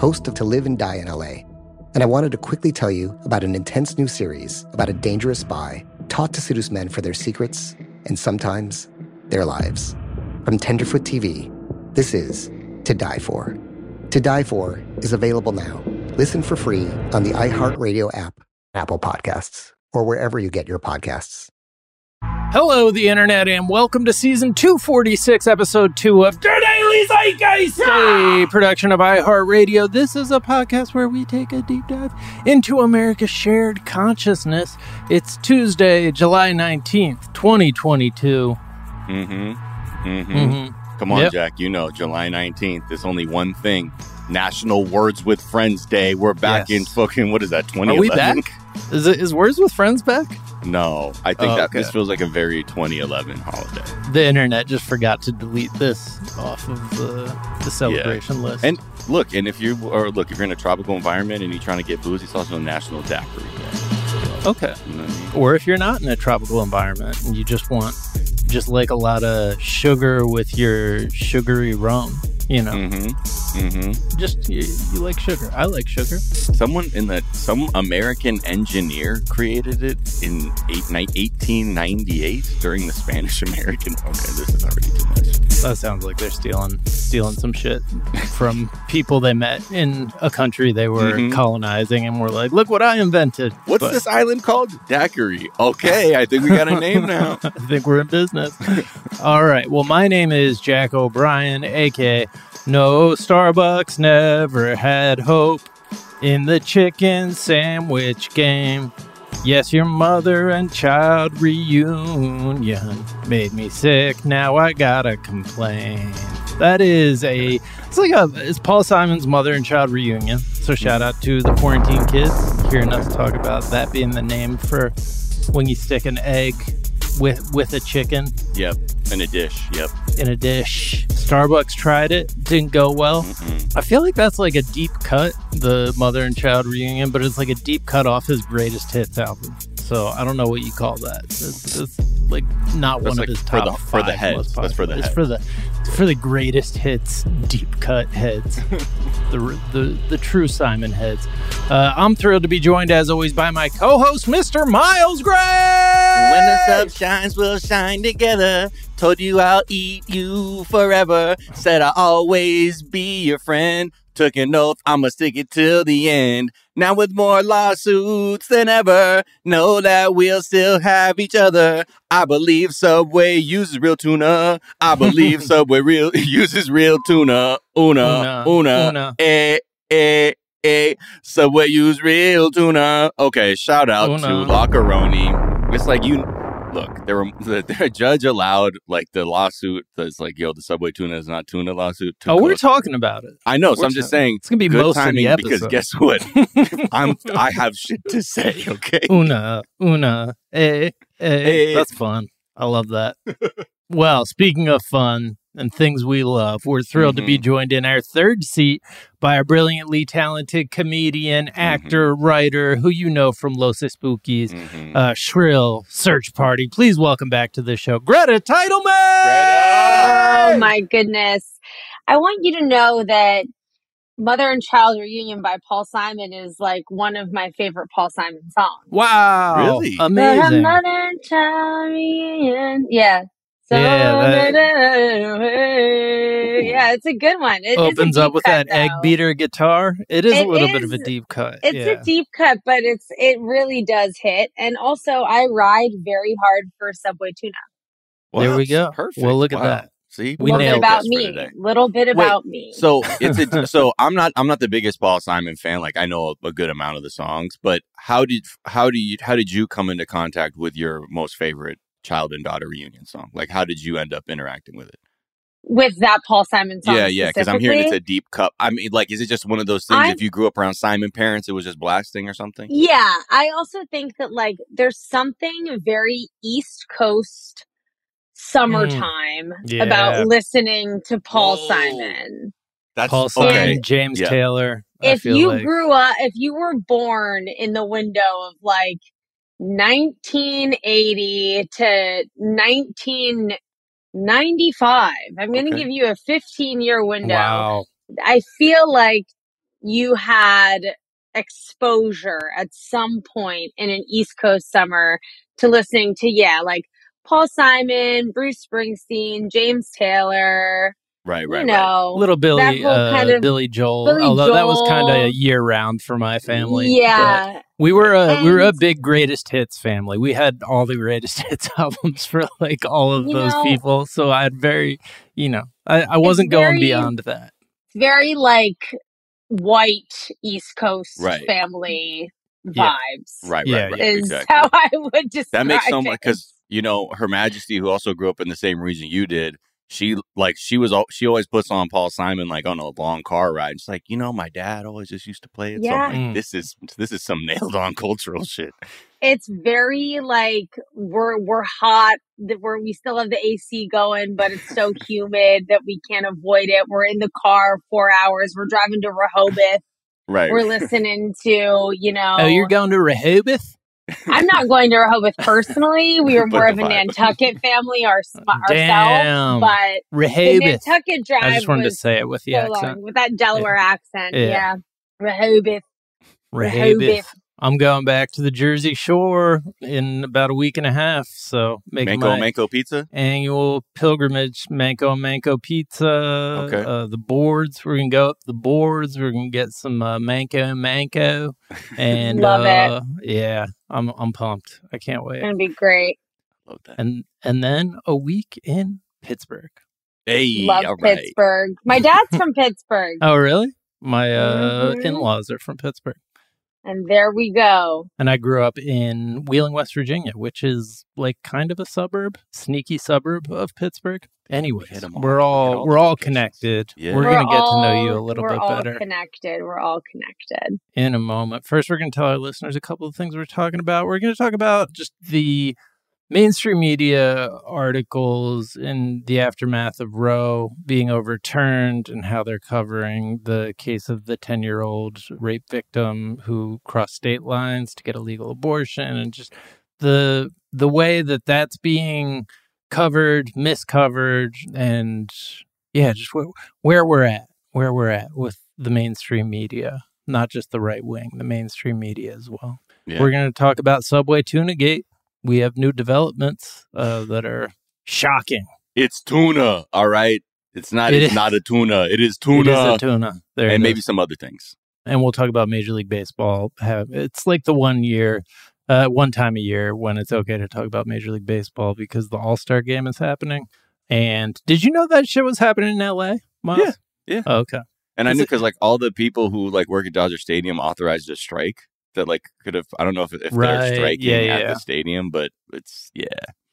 host of To Live and Die in L.A., and I wanted to quickly tell you about an intense new series about a dangerous spy taught to seduce men for their secrets and sometimes their lives. From Tenderfoot TV, this is To Die For. To Die For is available now. Listen for free on the iHeartRadio app, Apple Podcasts, or wherever you get your podcasts. Hello, the internet, and welcome to season 246, episode 2 of Dirty Zeitgeist, a production of iHeartRadio. This is a podcast where we take a deep dive into America's shared consciousness. It's Tuesday, July 19th, 2022. Come on, yep. Jack, you know, July 19th, there's only one thing. National Words with Friends Day. We're back in fucking, what is that, 2011? Are we back? Is Words with Friends back? No, I think this feels like a very 2011 holiday. The internet just forgot to delete this off of the celebration list. And look, if you're in a tropical environment and you're trying to get booze, it's also National Daiquiri Day. Okay. You know what I mean? Or if you're not in a tropical environment and you just want like a lot of sugar with your sugary rum, you know. Just you like sugar. I like sugar. Some American engineer created it in 1898 during the Spanish-American. Okay, this is already too much. That sounds like they're stealing some shit from people they met in a country they were colonizing, and were like, "Look what I invented." What's this island called? Daiquiri. Okay, I think we got a name now. I think we're in business. All right. Well, my name is Jack O'Brien, aka No Starbucks, Never Had Hope in the Chicken Sandwich Game. Yes, your Mother and Child Reunion made me sick. Now I gotta complain. That is it's Paul Simon's Mother and Child Reunion. So shout out to the quarantine kids hearing us talk about that being the name for when you stick an egg with a chicken. Yep. In a dish. Yep. In a dish. Starbucks tried it. Didn't go well. I feel like that's like a deep cut, the Mother and Child Reunion, but it's like a deep cut off his greatest hits album. So I don't know what you call that. It's like not that's one like of his top five. For the heads. That's for the heads. It's for the greatest hits, deep cut heads. the true Simon heads. I'm thrilled to be joined, as always, by my co-host, Mr. Miles Gray. When the sun shines, we'll shine together. Told you I'll eat you forever. Said I'll always be your friend. Took an oath, I'ma stick it till the end. Now with more lawsuits than ever, know that we'll still have each other. I believe Subway uses real tuna. I believe Subway uses real tuna. Una. Eh. Subway uses real tuna. Okay, shout out to Lockeroni. It's like you... Look, the judge allowed like the lawsuit that's like, yo, the Subway tuna is not tuna lawsuit. To we're talking about it. I know. So I'm just saying it's going to be most of the episode. Because guess what? I have shit to say. Okay. Una. Hey. That's fun. I love that. Well, speaking of fun and things we love, we're thrilled to be joined in our third seat by a brilliantly talented comedian, actor, writer, who you know from Los Spookies, Shrill Search Party. Please welcome back to the show, Greta Titelman! Greta! Oh, my goodness. I want you to know that Mother and Child Reunion by Paul Simon is like one of my favorite Paul Simon songs. Wow. Really? Amazing. Mother and Child Reunion. Yeah. Yeah, it's a good one. It opens up with that egg beater guitar. It is a little bit of a deep cut. It's a deep cut, but it really does hit. And also, I ride very hard for Subway tuna. Wow, there we go. Perfect. Well, look at that. See, we nailed this for today. Little bit about me. So I'm not the biggest Paul Simon fan. Like I know a good amount of the songs, but how did you come into contact with your most favorite child and daughter reunion song? Like, how did you end up interacting with it? With that Paul Simon song? Yeah, because I'm hearing it's a deep cut. I mean, like, is it just one of those things? If you grew up around Simon parents, it was just blasting or something? Yeah, I also think that like there's something very East Coast summertime about listening to Paul Simon. That's Paul Simon, James Taylor. If you grew up, if you were born in the window of like 1980 to 1995. I'm going to give you a 15-year window. Wow. I feel like you had exposure at some point in an East Coast summer to listening to, like Paul Simon, Bruce Springsteen, James Taylor. Right. You know, Little Billy, kind of Billy Joel. That was kind of year round for my family. Yeah. But we were a big greatest hits family. We had all the greatest hits albums for like all of those people. So I had I wasn't going beyond that. Very like white East Coast family vibes. Right. Is exactly how I would describe it. That makes so much, because, you know, Her Majesty, who also grew up in the same region you did, She always puts on Paul Simon like on a long car ride. And she's like, my dad always just used to play it. Yeah. So I'm like, this is some nailed on cultural shit. It's very like we're hot. We still have the AC going, but it's so humid that we can't avoid it. We're in the car 4 hours. We're driving to Rehoboth. Right. We're listening to Oh, you're going to Rehoboth? I'm not going to Rehoboth personally. We were more of a Nantucket family ourselves. But Rehoboth. The Nantucket drive, I just wanted to say it with the accent. Long, with that Delaware accent. Yeah. Rehoboth. I'm going back to the Jersey Shore in about a week and a half. So making Manco and Manco Pizza? Annual pilgrimage, Manco and Manco Pizza. Okay. The boards. We're going to go up the boards. We're going to get some Manco and Manco. And love it. Yeah. I'm pumped. I can't wait. It's going to be great. Love that. And then a week in Pittsburgh. Hey, Pittsburgh. My dad's from Pittsburgh. Oh, really? My in-laws are from Pittsburgh. And there we go. And I grew up in Wheeling, West Virginia, which is like kind of a suburb, sneaky suburb of Pittsburgh. Anyways, we're all connected. Yeah. We're going to get to know you a little bit better. We're all connected. In a moment. First, we're going to tell our listeners a couple of things we're talking about. We're going to talk about just the mainstream media articles in the aftermath of Roe being overturned and how they're covering the case of the 10-year-old rape victim who crossed state lines to get a legal abortion, and just the way that that's being covered, miscovered, and just where we're at with the mainstream media, not just the right wing, the mainstream media as well. Yeah. We're going to talk about Subway Tunagate. We have new developments that are shocking. It's tuna, all right? It's not a tuna. It is tuna. It is a tuna. And maybe some other things. And we'll talk about Major League Baseball. It's like the one time a year when it's okay to talk about Major League Baseball because the All-Star game is happening. And did you know that shit was happening in L.A., Miles? Yeah. Oh, okay. And I knew because like all the people who like work at Dodger Stadium authorized a strike. that like could have, I don't know if they're striking at the stadium, but it's,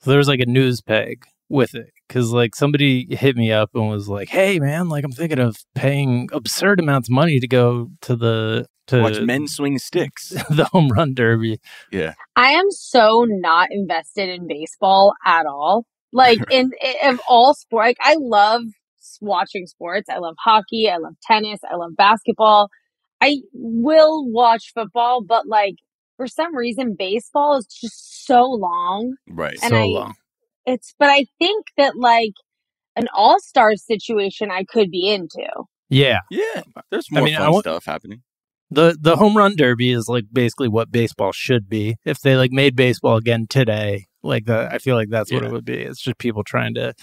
So there was like a news peg with it, because like somebody hit me up and was like, hey man, like I'm thinking of paying absurd amounts of money to go to the watch men swing sticks the home run derby. I am so not invested in baseball at all, like in of all sports. Like, I love watching sports. I love hockey, I love tennis, I love basketball, I will watch football, but like for some reason baseball is just so long, but I think that like an all-star situation I could be into. Yeah. There's more stuff happening. The home run derby is like basically what baseball should be. If they like made baseball again today, like I feel like that's what it would be. It's just people trying to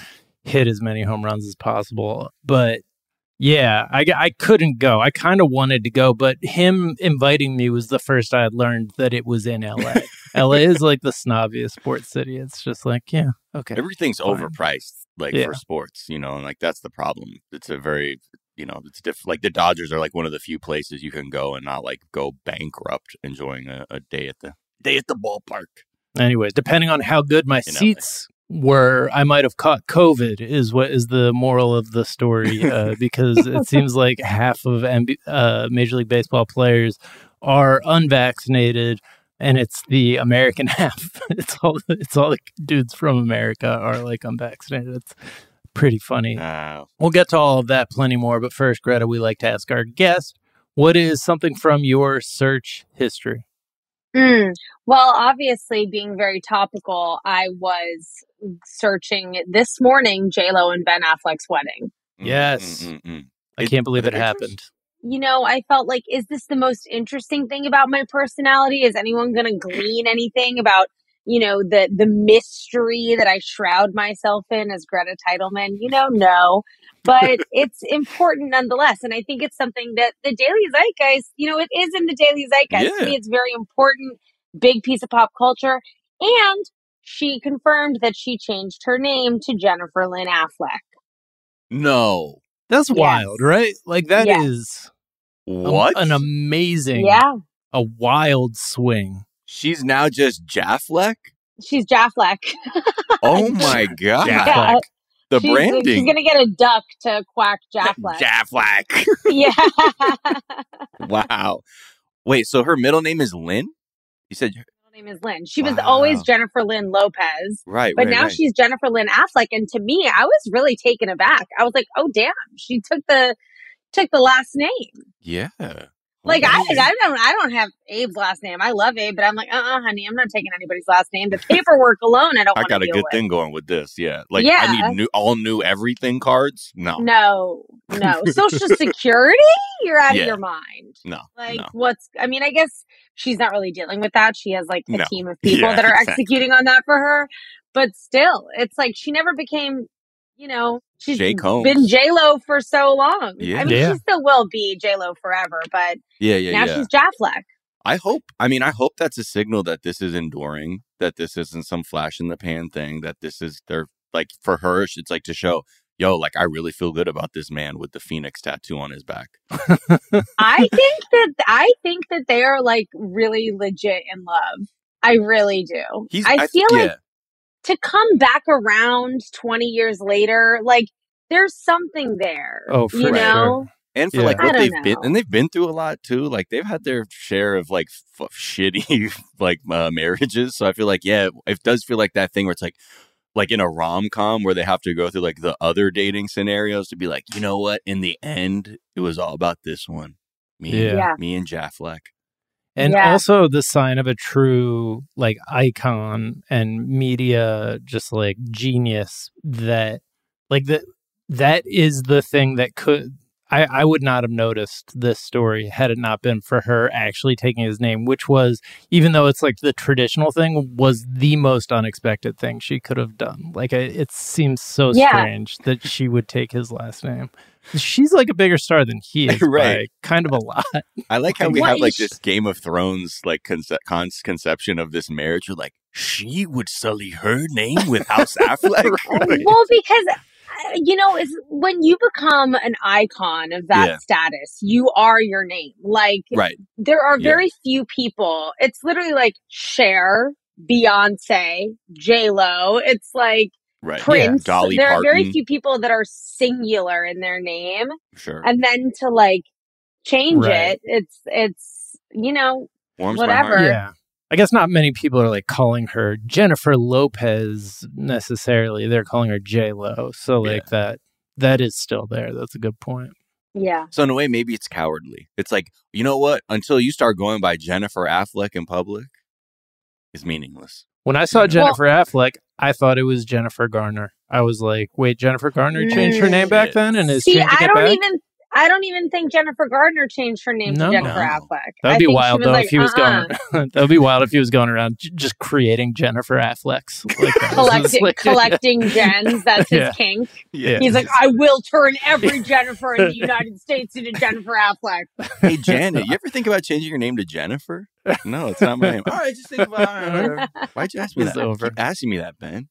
hit as many home runs as possible. But yeah, I couldn't go. I kind of wanted to go, but him inviting me was the first I had learned that it was in LA. LA is like the snobbiest sports city. It's just like, yeah, okay. Everything's overpriced, like for sports, you know, and like that's the problem. It's a very, you know, it's different. Like the Dodgers are like one of the few places you can go and not like go bankrupt enjoying a day at the ballpark. Anyways, depending on how good my seats were, I might have caught COVID is what is the moral of the story, because it seems like half of Major League Baseball players are unvaccinated. And it's the American half. It's all the dudes from America are like unvaccinated. It's pretty funny. We'll get to all of that, plenty more. But first, Greta, we like to ask our guest, what is something from your search history? Well, obviously, being very topical, I was searching this morning J Lo and Ben Affleck's wedding. Yes, I can't believe it happened. You know, I felt like, is this the most interesting thing about my personality? Is anyone going to glean anything about, you know, the mystery that I shroud myself in as Greta Titelman? You know, no. But it's important nonetheless. And I think it's something that the Daily Zeitgeist, you know, it is in the Daily Zeitgeist. Yeah. To me, it's very important, big piece of pop culture. And she confirmed that she changed her name to Jennifer Lynn Affleck. No. That's wild, right? Like that is an amazing, a wild swing. She's now just Jaffleck? She's Jaffleck. Oh my God. Yeah. The branding. She's going to get a duck to quack Jaffleck. Jaffleck. Wow. Wait, so her middle name is Lynn? You said her middle name is Lynn. She was always Jennifer Lynn Lopez. Right. But now she's Jennifer Lynn Affleck. And to me, I was really taken aback. I was like, oh damn, she took the last name. Yeah. Like I don't have Abe's last name. I love Abe, but I'm like, honey, I'm not taking anybody's last name. The paperwork alone, I don't want to deal with. I got a good thing going with this. Yeah. Like I need all new everything cards. No. Social Security? You're out of your mind. No. I guess she's not really dealing with that. She has like a team of people that are executing on that for her. But still, it's like she never became, you know, she's been J Lo for so long. Yeah. I mean, she still will be J Lo forever, but now she's Jaffleck. I hope that's a signal that this is enduring, that this isn't some flash in the pan thing, that this is their, like for her, it's like to show, yo, like I really feel good about this man with the Phoenix tattoo on his back. I think that they are like really legit in love. I really do. I feel like to come back around 20 years later, like there's something there. Oh, for sure. And for like what they've been, and they've been through a lot too. Like they've had their share of like shitty like marriages. So I feel like it does feel like that thing where it's like in a rom-com where they have to go through like the other dating scenarios to be like, you know what? In the end, it was all about this one. Me and Jaffleck. And also the sign of a true like icon and media, just like genius, that like that is the thing that could, I would not have noticed this story had it not been for her actually taking his name, which was, even though it's like the traditional thing, was the most unexpected thing she could have done. Like it seems so strange that she would take his last name. She's like a bigger star than he is, right? Kind of a lot. I like how we have like this Game of Thrones like conception of this marriage. You're like, she would sully her name with House Affleck. Right? Well, because you know, it's when you become an icon of that status, you are your name. Like, there are very few people. It's literally like Cher, Beyonce, J Lo. It's like Prince. Yeah. Dolly Parton. Are very few people that are singular in their name. Sure. And then to like change it's you know, warms whatever. Yeah. I guess not many people are like calling her Jennifer Lopez necessarily. They're calling her J Lo. So like that is still there. That's a good point. Yeah. So in a way, maybe it's cowardly. It's like, you know what? Until you start going by Jennifer Affleck in public, it's meaningless. When I saw Jennifer Affleck, I thought it was Jennifer Garner. I was like, wait, Jennifer Garner changed her name back then, and is changing it back? I don't even think Jennifer Gardner changed her name to Jennifer Affleck. That'd be wild though, like, if he was going. That'd be wild if he was going around just creating Jennifer Afflecks, like, collecting gens. That's his kink. Yeah. He's like, I will turn every Jennifer in the United States into Jennifer Affleck. Hey Janet, you ever think about changing your name to Jennifer? No, it's not my name. All right, just think about it. Why'd you ask me that? Over. Keep asking me that, Ben.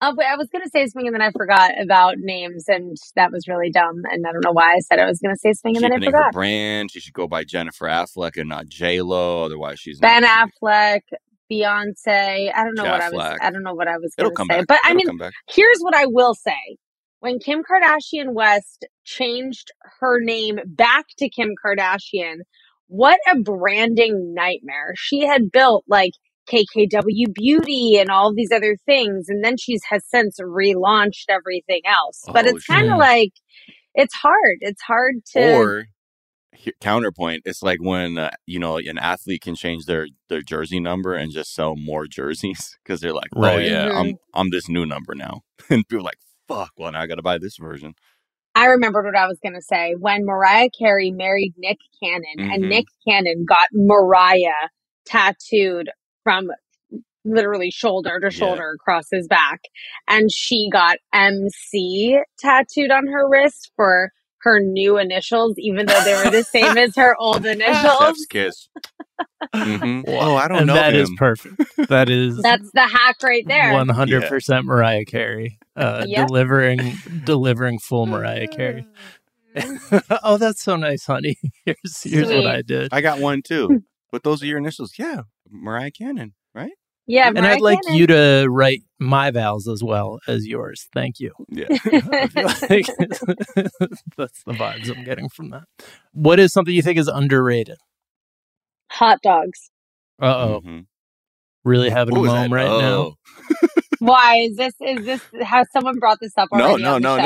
But I was going to say something and then I forgot about names, and that was really dumb. And I don't know why I said I was going to say something and then I forgot. Her brand. She should go by Jennifer Affleck and not J Lo. Otherwise, she's not Affleck, Beyonce. I don't know what I was. I don't know what I was going to say. Back. But I mean, here's what I will say: when Kim Kardashian West changed her name back to Kim Kardashian, what a branding nightmare she had built! Like. KKW Beauty and all these other things, and then she's has since relaunched everything else. But it's kind of like it's hard to. Or counterpoint, it's like when you know, an athlete can change their jersey number and just sell more jerseys because they're like, I'm this new number now, and people are like, fuck, well now I got to buy this version. I remembered what I was going to say when Mariah Carey married Nick Cannon, and Nick Cannon got Mariah tattooed. From literally shoulder to shoulder across his back. And she got MC tattooed on her wrist for her new initials, even though they were the same as her old initials. Chef's kiss. Oh, I don't know. That him. Is perfect. That is. That's the hack right there. 100% Mariah Carey. Delivering full Mariah Carey. Oh, that's so nice, honey. Here's what I did. I got one too. But those are your initials. Yeah. Mariah Cannon, right? Yeah. Mariah and I'd like Cannon. You to write my vowels as well as yours. Thank you. Yeah. I feel like that's the vibes I'm getting from that. What is something you think is underrated? Hot dogs. Uh-oh. Mm-hmm. Really having a moment right now. Why? Is this has someone brought this up already? No. No,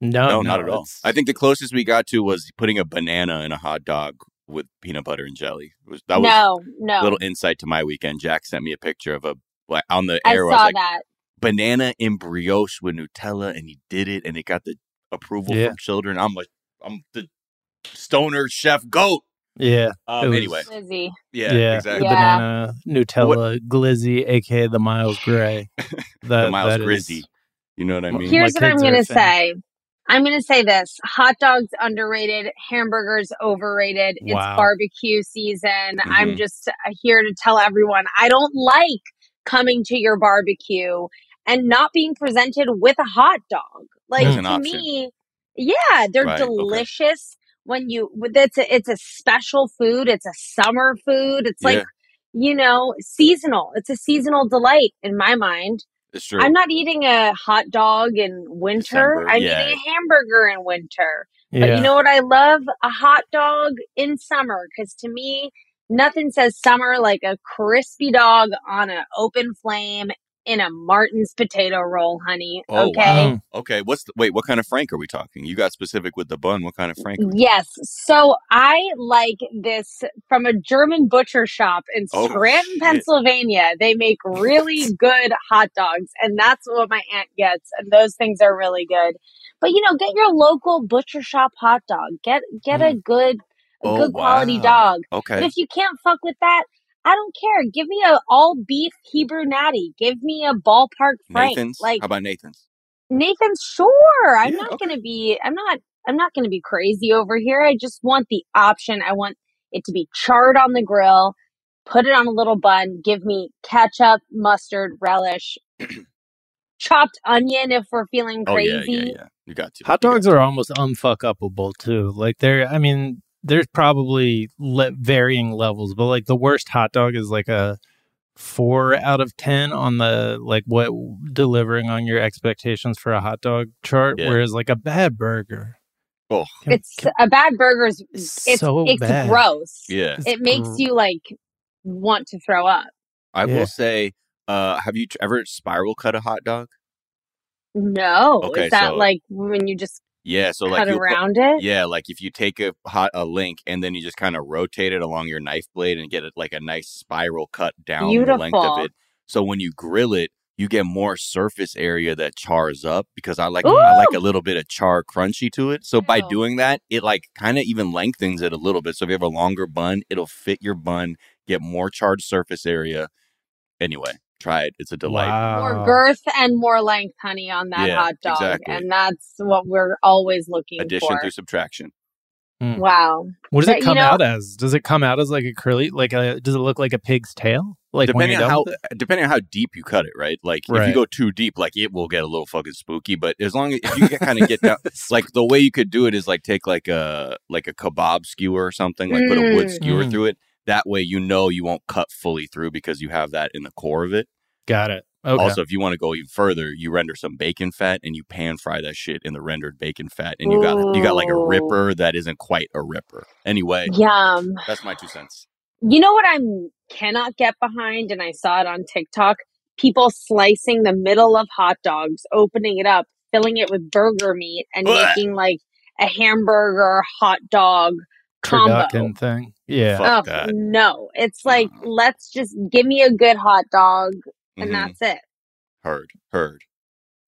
not at all. I think the closest we got to was putting a banana in a hot dog. With peanut butter and jelly. That was a little insight to my weekend. Jack sent me a picture of on the air. I saw that. Banana in brioche with Nutella, and he did it, and it got the approval from children. I'm the stoner chef goat. Yeah. Anyway. Glizzy. Yeah, exactly. Yeah. Banana, Nutella, glizzy, a.k.a. the Miles Gray. The Miles Grizzy. You know what I mean? Here's what I'm going to say. I'm going to say this. Hot dogs underrated, hamburgers overrated. It's barbecue season. Mm-hmm. I'm just here to tell everyone I don't like coming to your barbecue and not being presented with a hot dog. Like to me, they're delicious when you it's a special food, it's a summer food. It's like, seasonal. It's a seasonal delight in my mind. True. I'm not eating a hot dog in winter. December, I'm eating a hamburger in winter. Yeah. But you know what? I love a hot dog in summer because to me, nothing says summer like a crispy dog on an open flame in a Martin's potato roll, honey. Oh, okay. Wow. Okay. What kind of frank are we talking? You got specific with the bun. What kind of frank? Yes. So I like this from a German butcher shop in Scranton, Pennsylvania. They make really good hot dogs, and that's what my aunt gets. And those things are really good. But get your local butcher shop hot dog. Get a good quality dog. Okay. And if you can't fuck with that, I don't care. Give me a all beef Hebrew natty. Give me a ballpark frank. Nathan's? Like, how about Nathan's? Nathan's, sure. I'm not gonna be crazy over here. I just want the option. I want it to be charred on the grill, put it on a little bun, give me ketchup, mustard, relish, chopped onion if we're feeling crazy. Oh, yeah. You got to. Hot dogs are almost unfuck-upable, too. Like, they're, I mean, there's probably varying levels, but, like, the worst hot dog is, like, a 4 out of 10 on the, like, what delivering on your expectations for a hot dog chart, whereas, like, a bad burger. Oh. A bad burger is it's gross. Yeah. It makes you, like, want to throw up. I will say, have you ever spiral cut a hot dog? No. Okay, is that so, like when you just so cut like around it? Yeah, like if you take a link and then you just kind of rotate it along your knife blade and get it like a nice spiral cut down the length of it. So when you grill it, you get more surface area that chars up because I like a little bit of char crunchy to it. So by doing that, it like kind of even lengthens it a little bit. So if you have a longer bun, it'll fit your bun, get more charred surface area. Anyway, try it. It's a delight. Wow. More girth and more length, honey, on that hot dog. Exactly. And that's what we're always looking for. Addition through subtraction. Mm. Wow. What does it come out as? Does it come out as like a curly, does it look like a pig's tail? Like depending on how deep you cut it, right? Like if you go too deep, like it will get a little fucking spooky. But as long as if you kind of get down, like the way you could do it is like take like a kebab skewer or something, like put a wood skewer through it. That way, you won't cut fully through because you have that in the core of it. Got it. Okay. Also, if you want to go even further, you render some bacon fat and you pan fry that shit in the rendered bacon fat. And you got like a ripper that isn't quite a ripper. Anyway, yum. That's my 2 cents. You know what I cannot get behind? And I saw it on TikTok. People slicing the middle of hot dogs, opening it up, filling it with burger meat and making like a hamburger hot dog combo thing. Yeah. Fuck that. No. It's like, let's just give me a good hot dog and that's it. Heard.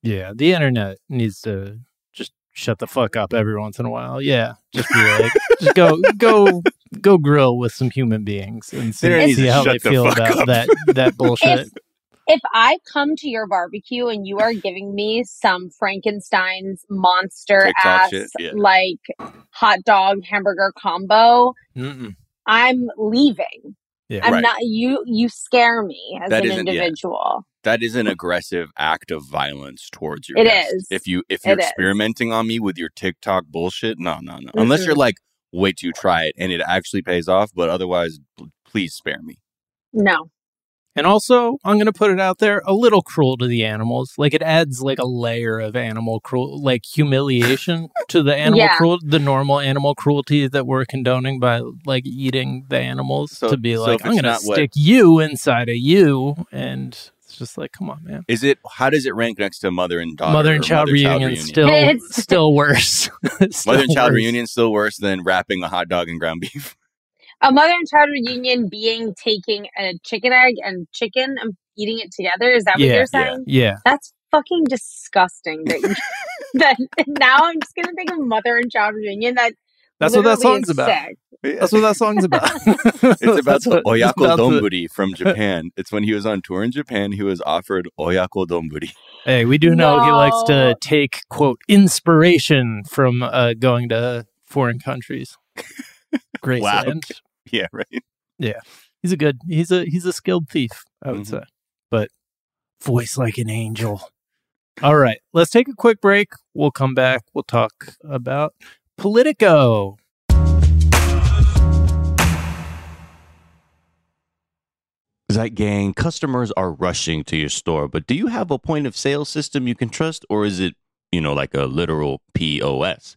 Yeah. The internet needs to just shut the fuck up every once in a while. Yeah. Just be like, just go grill with some human beings and see how they feel about that bullshit. If I come to your barbecue and you are giving me some Frankenstein's monster TikTok ass shit, like hot dog hamburger combo, I'm leaving. Yeah, I'm not. You scare me as an individual. Yeah. That is an aggressive act of violence towards your guest. It is. If you're experimenting on me with your TikTok bullshit, no. Mm-hmm. Unless you're like, wait till you try it and it actually pays off, but otherwise, please spare me. No. And also, I'm going to put it out there, a little cruel to the animals. Like, it adds, like, a layer of animal cruel, like, humiliation to the animal the normal animal cruelty that we're condoning by, like, eating the animals to be like, I'm going to stick you inside of you. And it's just like, come on, man. Is it, how does it rank next to Mother and Daughter? Mother and Child Reunion is still worse. Mother and Child Reunion is still worse than wrapping a hot dog in ground beef. A Mother and Child Reunion being taking a chicken egg and chicken and eating it together. Is that what you're saying? Yeah. That's fucking disgusting. That now I'm just going to think of Mother and Child Reunion. That's what that song's about. That's what that song's about. It's about Oyako Donburi from Japan. It's when he was on tour in Japan, he was offered Oyako Donburi. Hey, we do know he likes to take, quote, inspiration from going to foreign countries. Great. Wow. Yeah, right. Yeah, he's a skilled thief, I would say, but voice like an angel. All right, let's take a quick break. We'll come back. We'll talk about Politico. Zeitgang, customers are rushing to your store, but do you have a point of sale system you can trust, or is it, like a literal POS?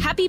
Happy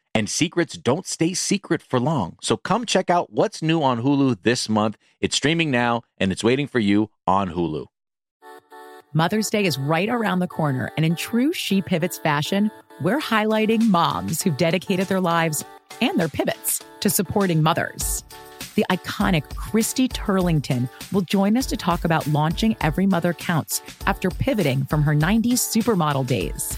and secrets don't stay secret for long. So come check out what's new on Hulu this month. It's streaming now, and it's waiting for you on Hulu. Mother's Day is right around the corner, and in true She Pivots fashion, we're highlighting moms who've dedicated their lives and their pivots to supporting mothers. The iconic Christy Turlington will join us to talk about launching Every Mother Counts after pivoting from her 90s supermodel days.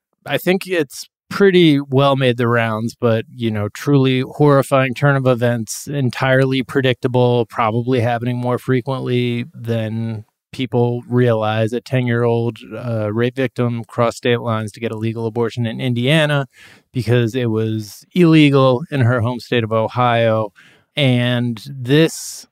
I think it's pretty well made the rounds, but, you know, truly horrifying turn of events, entirely predictable, probably happening more frequently than people realize. A 10-year-old rape victim crossed state lines to get a legal abortion in Indiana because it was illegal in her home state of Ohio. And this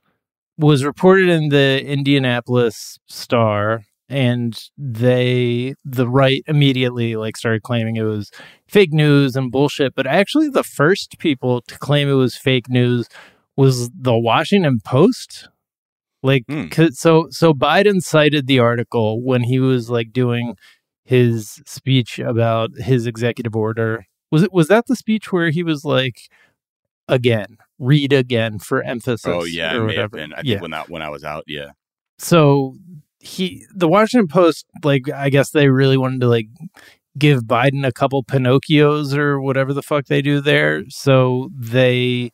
was reported in the Indianapolis Star. And the right immediately started claiming it was fake news and bullshit. But actually, the first people to claim it was fake news was the Washington Post. So Biden cited the article when he was doing his speech about his executive order. Was that the speech where he was again, read again for emphasis? Oh yeah, or it may whatever. Have been. I think when I was out, yeah. So. The Washington Post, I guess they really wanted to give Biden a couple Pinocchios or whatever the fuck they do there. So they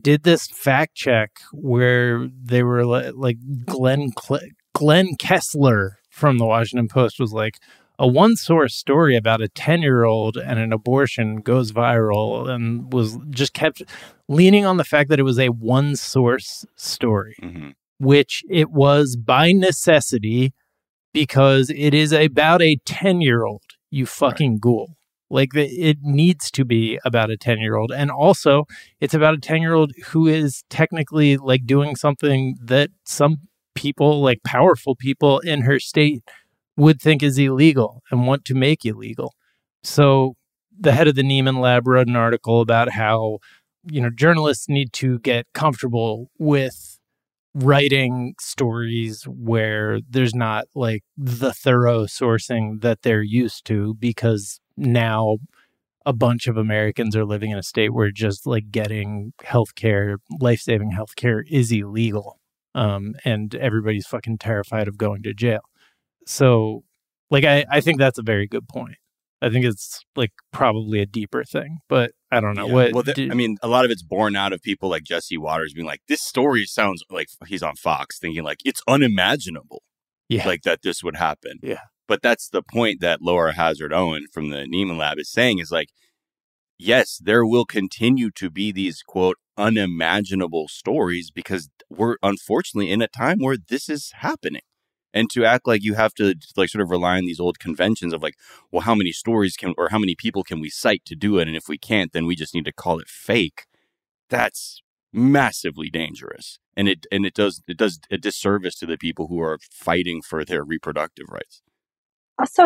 did this fact check where they were Glenn Kessler from the Washington Post was a one source story about a 10-year-old and an abortion goes viral, and was just kept leaning on the fact that it was a one source story. Mm-hmm. Which it was by necessity, because it is about a 10-year-old, you fucking right. Ghoul. It needs to be about a 10-year-old. And also, it's about a 10-year-old who is technically, doing something that some people, powerful people in her state, would think is illegal and want to make illegal. So the head of the Nieman Lab wrote an article about how, journalists need to get comfortable with writing stories where there's not the thorough sourcing that they're used to, because now a bunch of Americans are living in a state where just getting healthcare, life-saving healthcare, is illegal. And everybody's fucking terrified of going to jail. So I think that's a very good point. I think it's like probably a deeper thing, but I don't know what. Well, I mean, a lot of it's born out of people like Jesse Waters being like, this story sounds like he's on Fox thinking like it's unimaginable, like that this would happen. Yeah. But that's the point that Laura Hazard Owen from the Nieman Lab is saying is like, yes, there will continue to be these, quote, unimaginable stories because we're unfortunately in a time where this is happening. And to act like you have to like sort of rely on these old conventions of like, well, how many stories can or how many people can we cite to do it? And if we can't, then we just need to call it fake. That's massively dangerous. And it does a disservice to the people who are fighting for their reproductive rights. Also,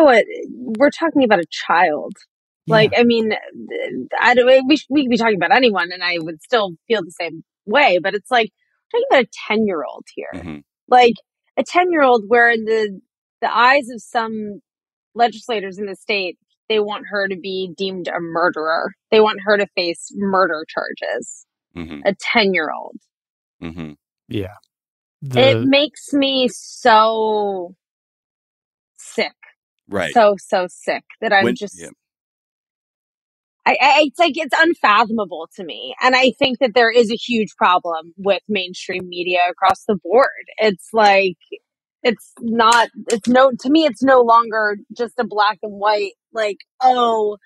we're talking about a child. Yeah. Like, I mean, we could be talking about anyone and I would still feel the same way. But it's like we're talking about a 10-year-old here. Mm-hmm. Like, a 10-year-old where in the eyes of some legislators in the state, they want her to be deemed a murderer. They want her to face murder charges. Mm-hmm. A 10-year-old. Mm-hmm. Yeah. It makes me so sick. Right. So sick that I'm it's like it's unfathomable to me. And I think that there is a huge problem with mainstream media across the board. It's like it's no longer just a black and white like, oh,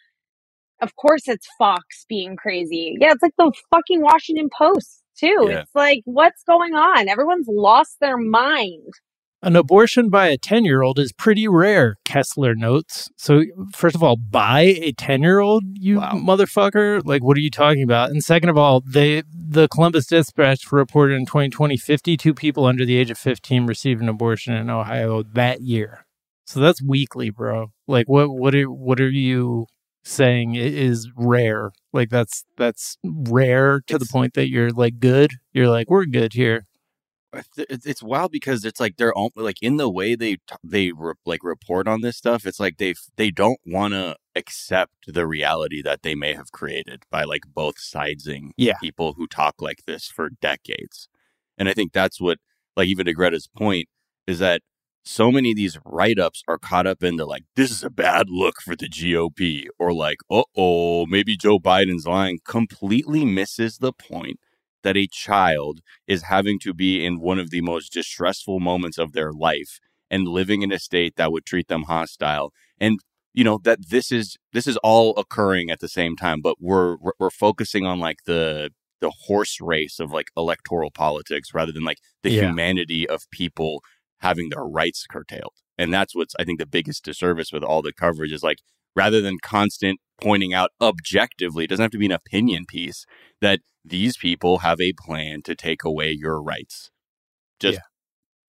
of course it's Fox being crazy. Yeah, it's like the fucking Washington Post too. Yeah. It's like what's going on? Everyone's lost their mind. An abortion by a 10-year-old is pretty rare, Kessler notes. So, first of all, buy a 10-year-old, motherfucker? Like, what are you talking about? And second of all, the Columbus Dispatch reported in 2020, 52 people under the age of 15 received an abortion in Ohio that year. So that's weekly, bro. Like, what are you saying is rare? Like, that's rare to the point that you're, like, good. You're like, we're good here. It's wild because it's like their own, like in the way they report on this stuff. It's like they don't want to accept the reality that they may have created by like both sidesing people who talk like this for decades. And I think that's what, like, even to Greta's point, is that so many of these write-ups are caught up into like, this is a bad look for the GOP, or like, maybe Joe Biden's lying, completely misses the point that a child is having to be in one of the most distressful moments of their life and living in a state that would treat them hostile. And, you know, that this is all occurring at the same time. But we're focusing on like the horse race of like electoral politics rather than like the humanity of people having their rights curtailed. And that's what's, I think, the biggest disservice with all the coverage is like, rather than constant pointing out objectively, it doesn't have to be an opinion piece, that these people have a plan to take away your rights. Just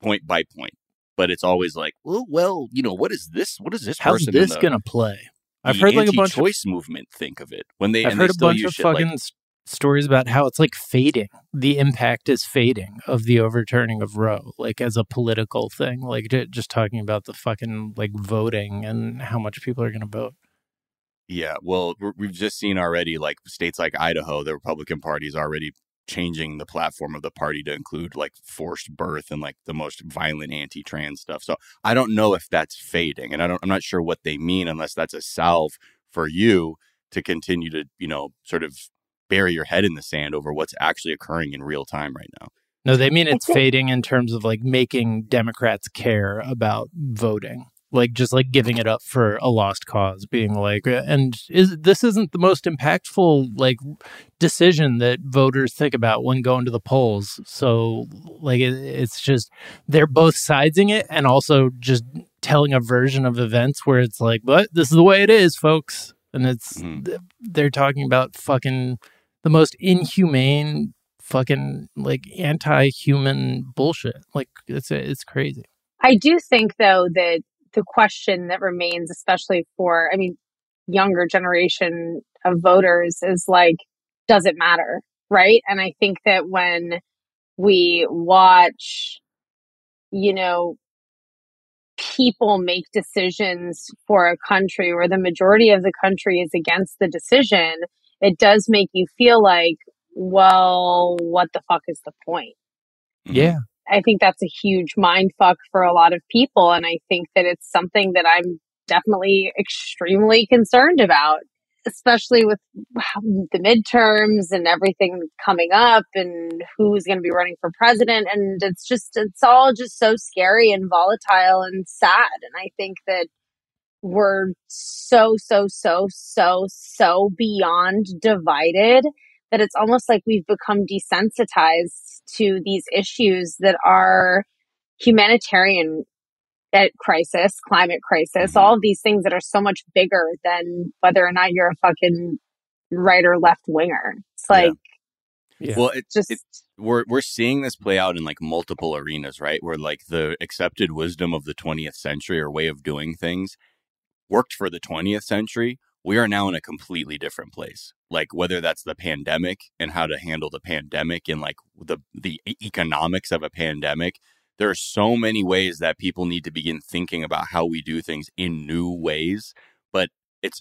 point by point. But it's always like, well, you know, what is this? What is this person? How's this going to play? I've heard like a bunch of choice movement think of it when they. I've heard a bunch of fucking stories about how it's like fading. The impact is fading of the overturning of Roe, like as a political thing, like just talking about the fucking like voting and how much people are going to vote. Yeah, well, we've just seen already like states like Idaho, the Republican Party is already changing the platform of the party to include like forced birth and like the most violent anti-trans stuff. So I don't know if that's fading, and I'm not sure what they mean unless that's a salve for you to continue to, you know, sort of bury your head in the sand over what's actually occurring in real time right now. No, they mean it's fading in terms of like making Democrats care about voting. Like just like giving it up for a lost cause, being like, and this isn't the most impactful like decision that voters think about when going to the polls. So like it's just they're both sidesing it and also just telling a version of events where it's like, but this is the way it is, folks. And it's they're talking about fucking the most inhumane fucking like anti-human bullshit. Like it's crazy. I do think though that the question that remains, especially for, I mean, younger generation of voters is like, does it matter? Right. And I think that when we watch, you know, people make decisions for a country where the majority of the country is against the decision, it does make you feel like, well, what the fuck is the point? Yeah. I think that's a huge mind fuck for a lot of people. And I think that it's something that I'm definitely extremely concerned about, especially with the midterms and everything coming up and who's going to be running for president. And it's all just so scary and volatile and sad. And I think that we're so beyond divided that it's almost like we've become desensitized to these issues that are humanitarian crisis, climate crisis, all of these things that are so much bigger than whether or not you're a fucking right or left winger. It's like, yeah. Well, we're seeing this play out in like multiple arenas, right? Where like the accepted wisdom of the 20th century or way of doing things worked for the 20th century. We are now in a completely different place. Like whether that's the pandemic and how to handle the pandemic and like the economics of a pandemic. There are so many ways that people need to begin thinking about how we do things in new ways, but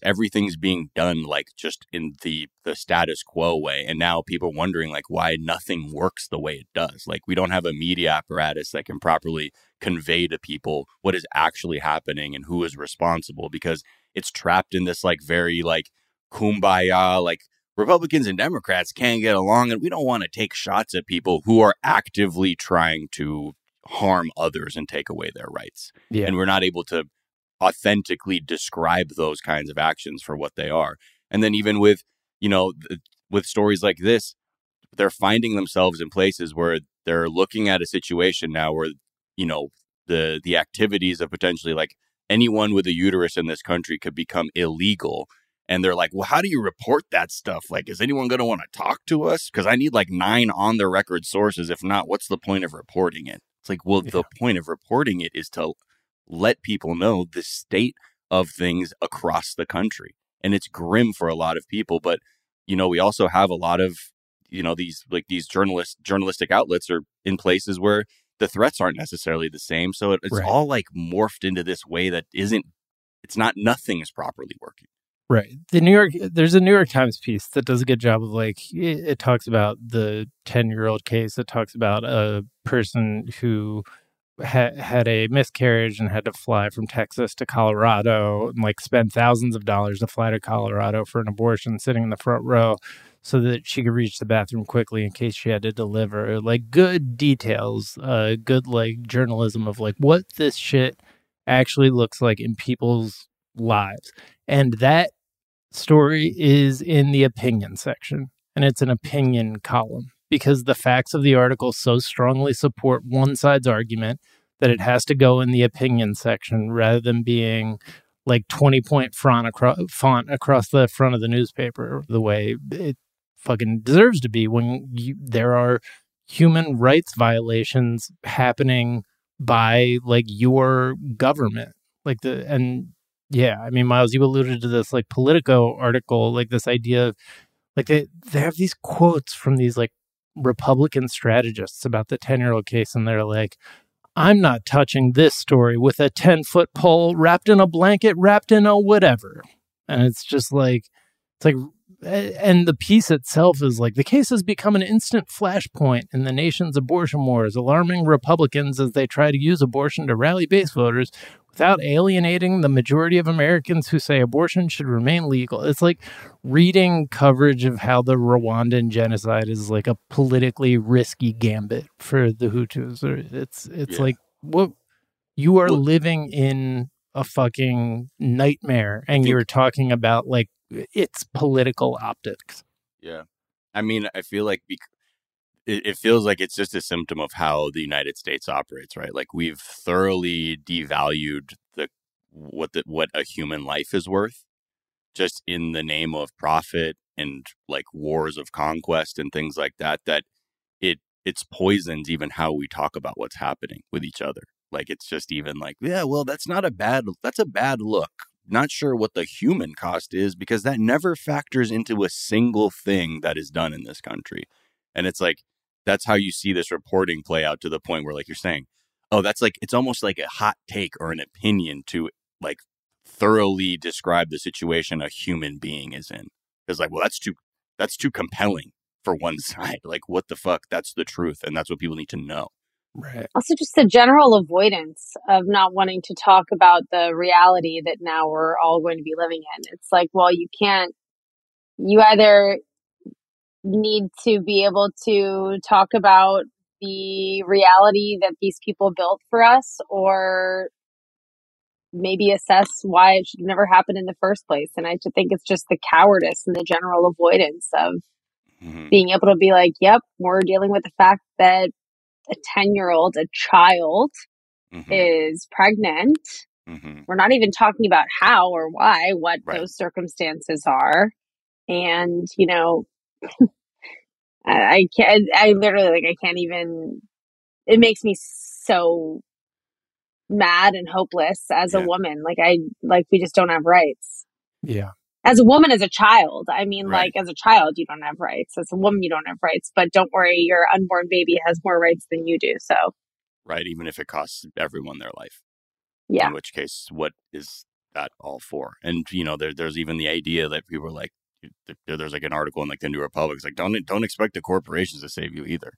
everything's being done like just in the status quo way. And now people are wondering like why nothing works the way it does. Like we don't have a media apparatus that can properly convey to people what is actually happening and who is responsible, because it's trapped in this like very like kumbaya, like Republicans and Democrats can't get along and we don't want to take shots at people who are actively trying to harm others and take away their rights. Yeah. And we're not able to authentically describe those kinds of actions for what they are. And then even with, you know, with stories like this, they're finding themselves in places where they're looking at a situation now where, you know, the activities of potentially like anyone with a uterus in this country could become illegal. And they're like, well, how do you report that stuff? Like, is anyone going to want to talk to us? Because I need like 9 on the record sources. If not, what's the point of reporting it? It's like, well, the point of reporting it is to let people know the state of things across the country. And it's grim for a lot of people. But, you know, we also have a lot of, you know, these journalistic outlets are in places where the threats aren't necessarily the same. So it's right. All like morphed into this way that nothing is properly working. Right. There's a New York Times piece that does a good job of like, it talks about the 10-year-old case. It talks about a person who had a miscarriage and had to fly from Texas to Colorado and like spend thousands of dollars to fly to Colorado for an abortion, sitting in the front row so that she could reach the bathroom quickly in case she had to deliver. Like good details, good like journalism of like what this shit actually looks like in people's lives. And that story is in the opinion section, and it's an opinion column because the facts of the article so strongly support one side's argument that it has to go in the opinion section rather than being like 20-point font across the front of the newspaper the way it fucking deserves to be when there are human rights violations happening by like your government. Yeah, I mean, Miles, you alluded to this like Politico article, like this idea of like they have these quotes from these like Republican strategists about the 10-year-old case. And they're like, I'm not touching this story with a 10-foot pole wrapped in a blanket, wrapped in a whatever. And it's like and the piece itself is like the case has become an instant flashpoint in the nation's abortion wars, alarming Republicans as they try to use abortion to rally base voters without alienating the majority of Americans who say abortion should remain legal. It's like reading coverage of how the Rwandan genocide is like a politically risky gambit for the Hutus. It's like, what? You are living in a fucking nightmare, and you're talking about like it's political optics. Yeah. I mean, I feel like it feels like it's just a symptom of how the United States operates, right? Like we've thoroughly devalued what a human life is worth just in the name of profit and like wars of conquest and things like that, that it's poisons even how we talk about what's happening with each other. Like it's just even like, yeah, well, that's a bad look. Not sure what the human cost is because that never factors into a single thing that is done in this country. And it's like, that's how you see this reporting play out to the point where like you're saying, oh, that's like it's almost like a hot take or an opinion to like thoroughly describe the situation a human being is in. It's like, well, that's too compelling for one side. Like, what the fuck? That's the truth. And that's what people need to know. Right. Also just the general avoidance of not wanting to talk about the reality that now we're all going to be living in. It's like, well, you can't, you either need to be able to talk about the reality that these people built for us, or maybe assess why it should never happen in the first place. And I think it's just the cowardice and the general avoidance of being able to be like, yep, we're dealing with the fact that a 10-year-old, a child, is pregnant. We're not even talking about how or why, what those circumstances are. And, you know, I literally can't even, it makes me so mad and hopeless as a woman. Like we just don't have rights. Yeah. As a woman, as a child, I mean, like, as a child, you don't have rights. As a woman, you don't have rights. But don't worry, your unborn baby has more rights than you do, so. Right, even if it costs everyone their life. Yeah. In which case, what is that all for? And, you know, there's even the idea that people are like, there's like an article in like the New Republic. It's like, don't expect the corporations to save you either.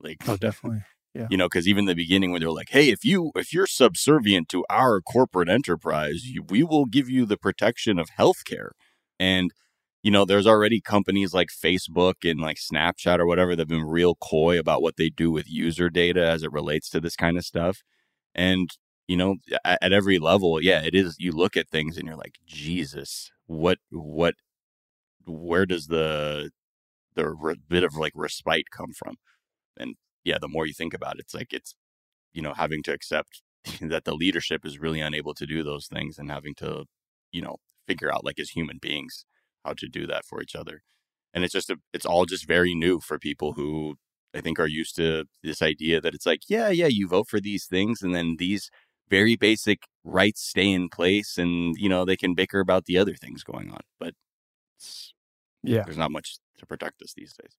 Like, oh, definitely. Yeah. You know, because even in the beginning when they're like, hey, if you're subservient to our corporate enterprise, we will give you the protection of healthcare. And, you know, there's already companies like Facebook and like Snapchat or whatever that have been real coy about what they do with user data as it relates to this kind of stuff. And, you know, at every level, yeah, it is. You look at things and you're like, Jesus, where does the bit of like respite come from? And yeah, the more you think about it, it's like, it's, you know, having to accept that the leadership is really unable to do those things and having to, you know, figure out like as human beings how to do that for each other. And it's just it's all just very new for people who I think are used to this idea that it's like, yeah, you vote for these things and then these very basic rights stay in place, and, you know, they can bicker about the other things going on, but yeah, there's not much to protect us these days.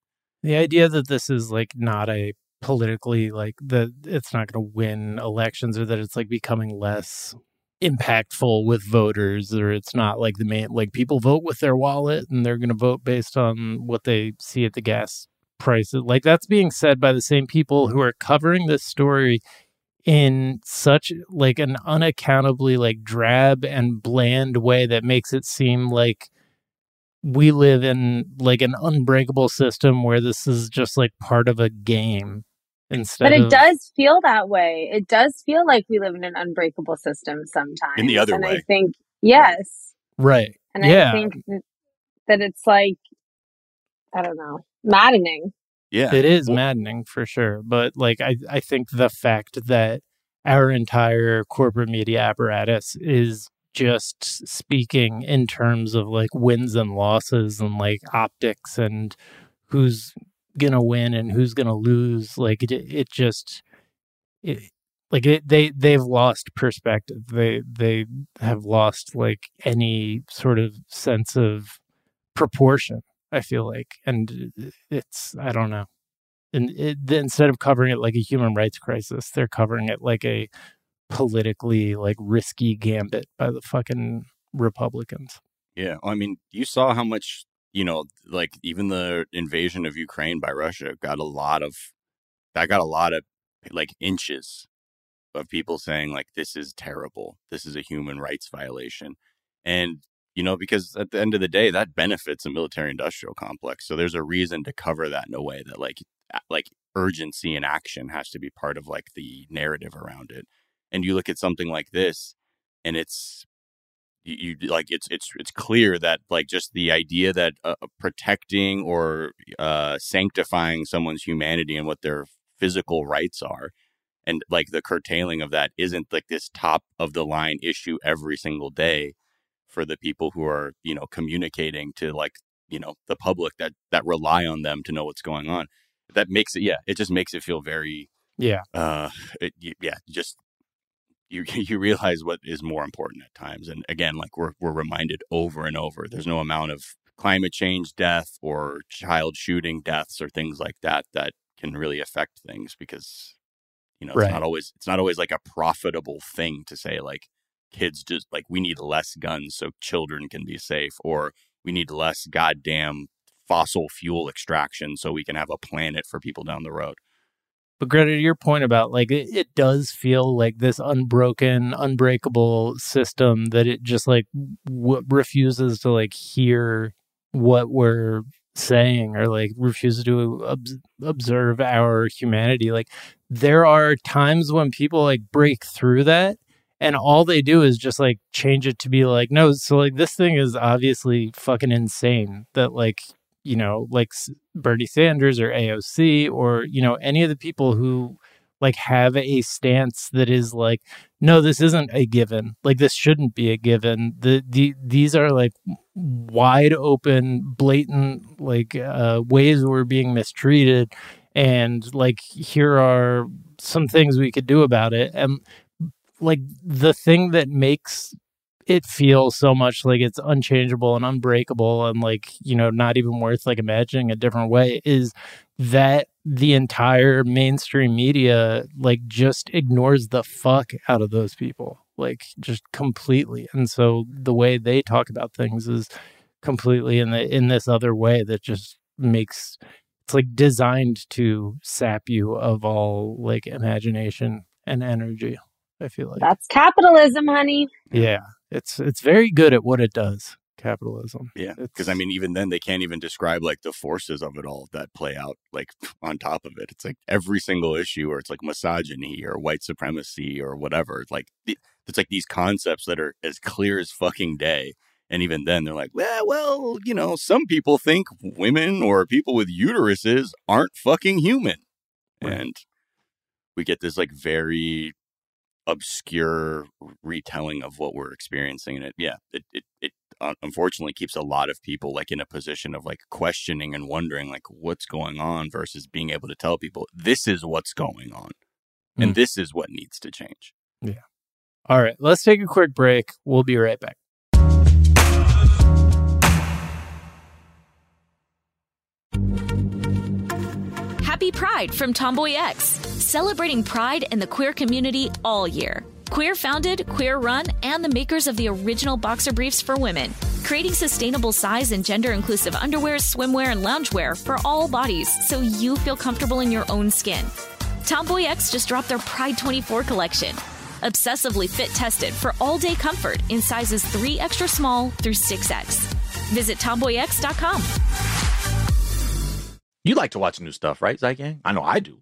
The idea that this is like not a politically like that it's not going to win elections, or that it's like becoming less impactful with voters, or it's not like the main, like people vote with their wallet and they're going to vote based on what they see at the gas prices. Like that's being said by the same people who are covering this story in such like an unaccountably like drab and bland way that makes it seem like we live in like an unbreakable system where this is just like part of a game. Instead but it does feel that way. It does feel like we live in an unbreakable system sometimes. In the other and way. And I think, yes. Right. And yeah. I think that it's like, I don't know, maddening. Yeah. It is maddening for sure. But like, I think the fact that our entire corporate media apparatus is just speaking in terms of like wins and losses and like optics and who's going to win and who's going to lose, like they've lost perspective. They have lost like any sort of sense of proportion, I feel like. And it's, I don't know. And instead of covering it like a human rights crisis, they're covering it like a politically like risky gambit by the fucking Republicans. Yeah. I mean, you saw how much, you know, like even the invasion of Ukraine by Russia got a lot of like inches of people saying like, this is terrible. This is a human rights violation. And, you know, because at the end of the day, that benefits a military industrial complex. So there's a reason to cover that in a way that like urgency and action has to be part of like the narrative around it. And you look at something like this and it's it's clear that like just the idea that protecting or sanctifying someone's humanity and what their physical rights are and like the curtailing of that isn't like this top of the line issue every single day for the people who are, you know, communicating to like, you know, the public that rely on them to know what's going on. That makes it. Yeah. It just makes it feel very. Yeah. Just. You realize what is more important at times. And again, like we're reminded over and over, there's no amount of climate change death or child shooting deaths or things like that can really affect things, because, you know, right. it's not always like a profitable thing to say like kids just like we need less guns so children can be safe, or we need less goddamn fossil fuel extraction so we can have a planet for people down the road. But Greta, to your point about like it does feel like this unbroken, unbreakable system that it just like refuses to like hear what we're saying or like refuses to observe our humanity. Like there are times when people like break through that and all they do is just like change it to be like, no, so like this thing is obviously fucking insane that like, you know, like Bernie Sanders or AOC or, you know, any of the people who like have a stance that is like, no, this isn't a given. Like this shouldn't be a given. These are like wide open, blatant like ways we're being mistreated. And like, here are some things we could do about it. And like the thing that makes it feels so much like it's unchangeable and unbreakable and like, you know, not even worth like imagining a different way is that the entire mainstream media like just ignores the fuck out of those people, like just completely. And so the way they talk about things is completely in this other way that just makes, it's like designed to sap you of all like imagination and energy. I feel like that's capitalism, honey. Yeah. It's very good at what it does, capitalism. Yeah, because I mean, even then they can't even describe like the forces of it all that play out like on top of it. It's like every single issue, or it's like misogyny or white supremacy or whatever. Like it's like these concepts that are as clear as fucking day. And even then they're like, well, you know, some people think women or people with uteruses aren't fucking human. Right. And we get this like very obscure retelling of what we're experiencing, and it unfortunately keeps a lot of people like in a position of like questioning and wondering like what's going on versus being able to tell people this is what's going on and this is what needs to change. Yeah. All right, let's take a quick break. We'll be right back. Happy Pride from Tomboy X, celebrating pride and the queer community all year. Queer founded, queer run, and the makers of the original boxer briefs for women, creating sustainable size and gender inclusive underwear, swimwear, and loungewear for all bodies so you feel comfortable in your own skin. Tomboy X just dropped their Pride 24 collection, obsessively fit tested for all day comfort in sizes 3 extra small through 6X. Visit tomboyx.com. You like to watch new stuff, right, Zygang? I know I do.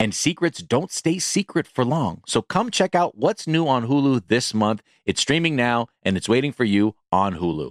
and secrets don't stay secret for long. So come check out what's new on Hulu this month. It's streaming now, and it's waiting for you on Hulu.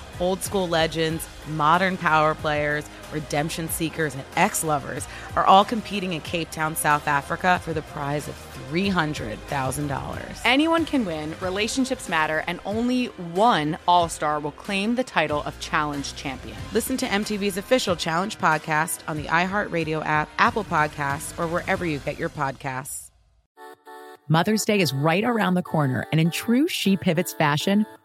Old school legends, modern power players, redemption seekers, and ex-lovers are all competing in Cape Town, South Africa for the prize of $300,000. Anyone can win, relationships matter, and only one All-Star will claim the title of Challenge Champion. Listen to MTV's official Challenge podcast on the iHeartRadio app, Apple Podcasts, or wherever you get your podcasts. Mother's Day is right around the corner, and in true She Pivots fashion,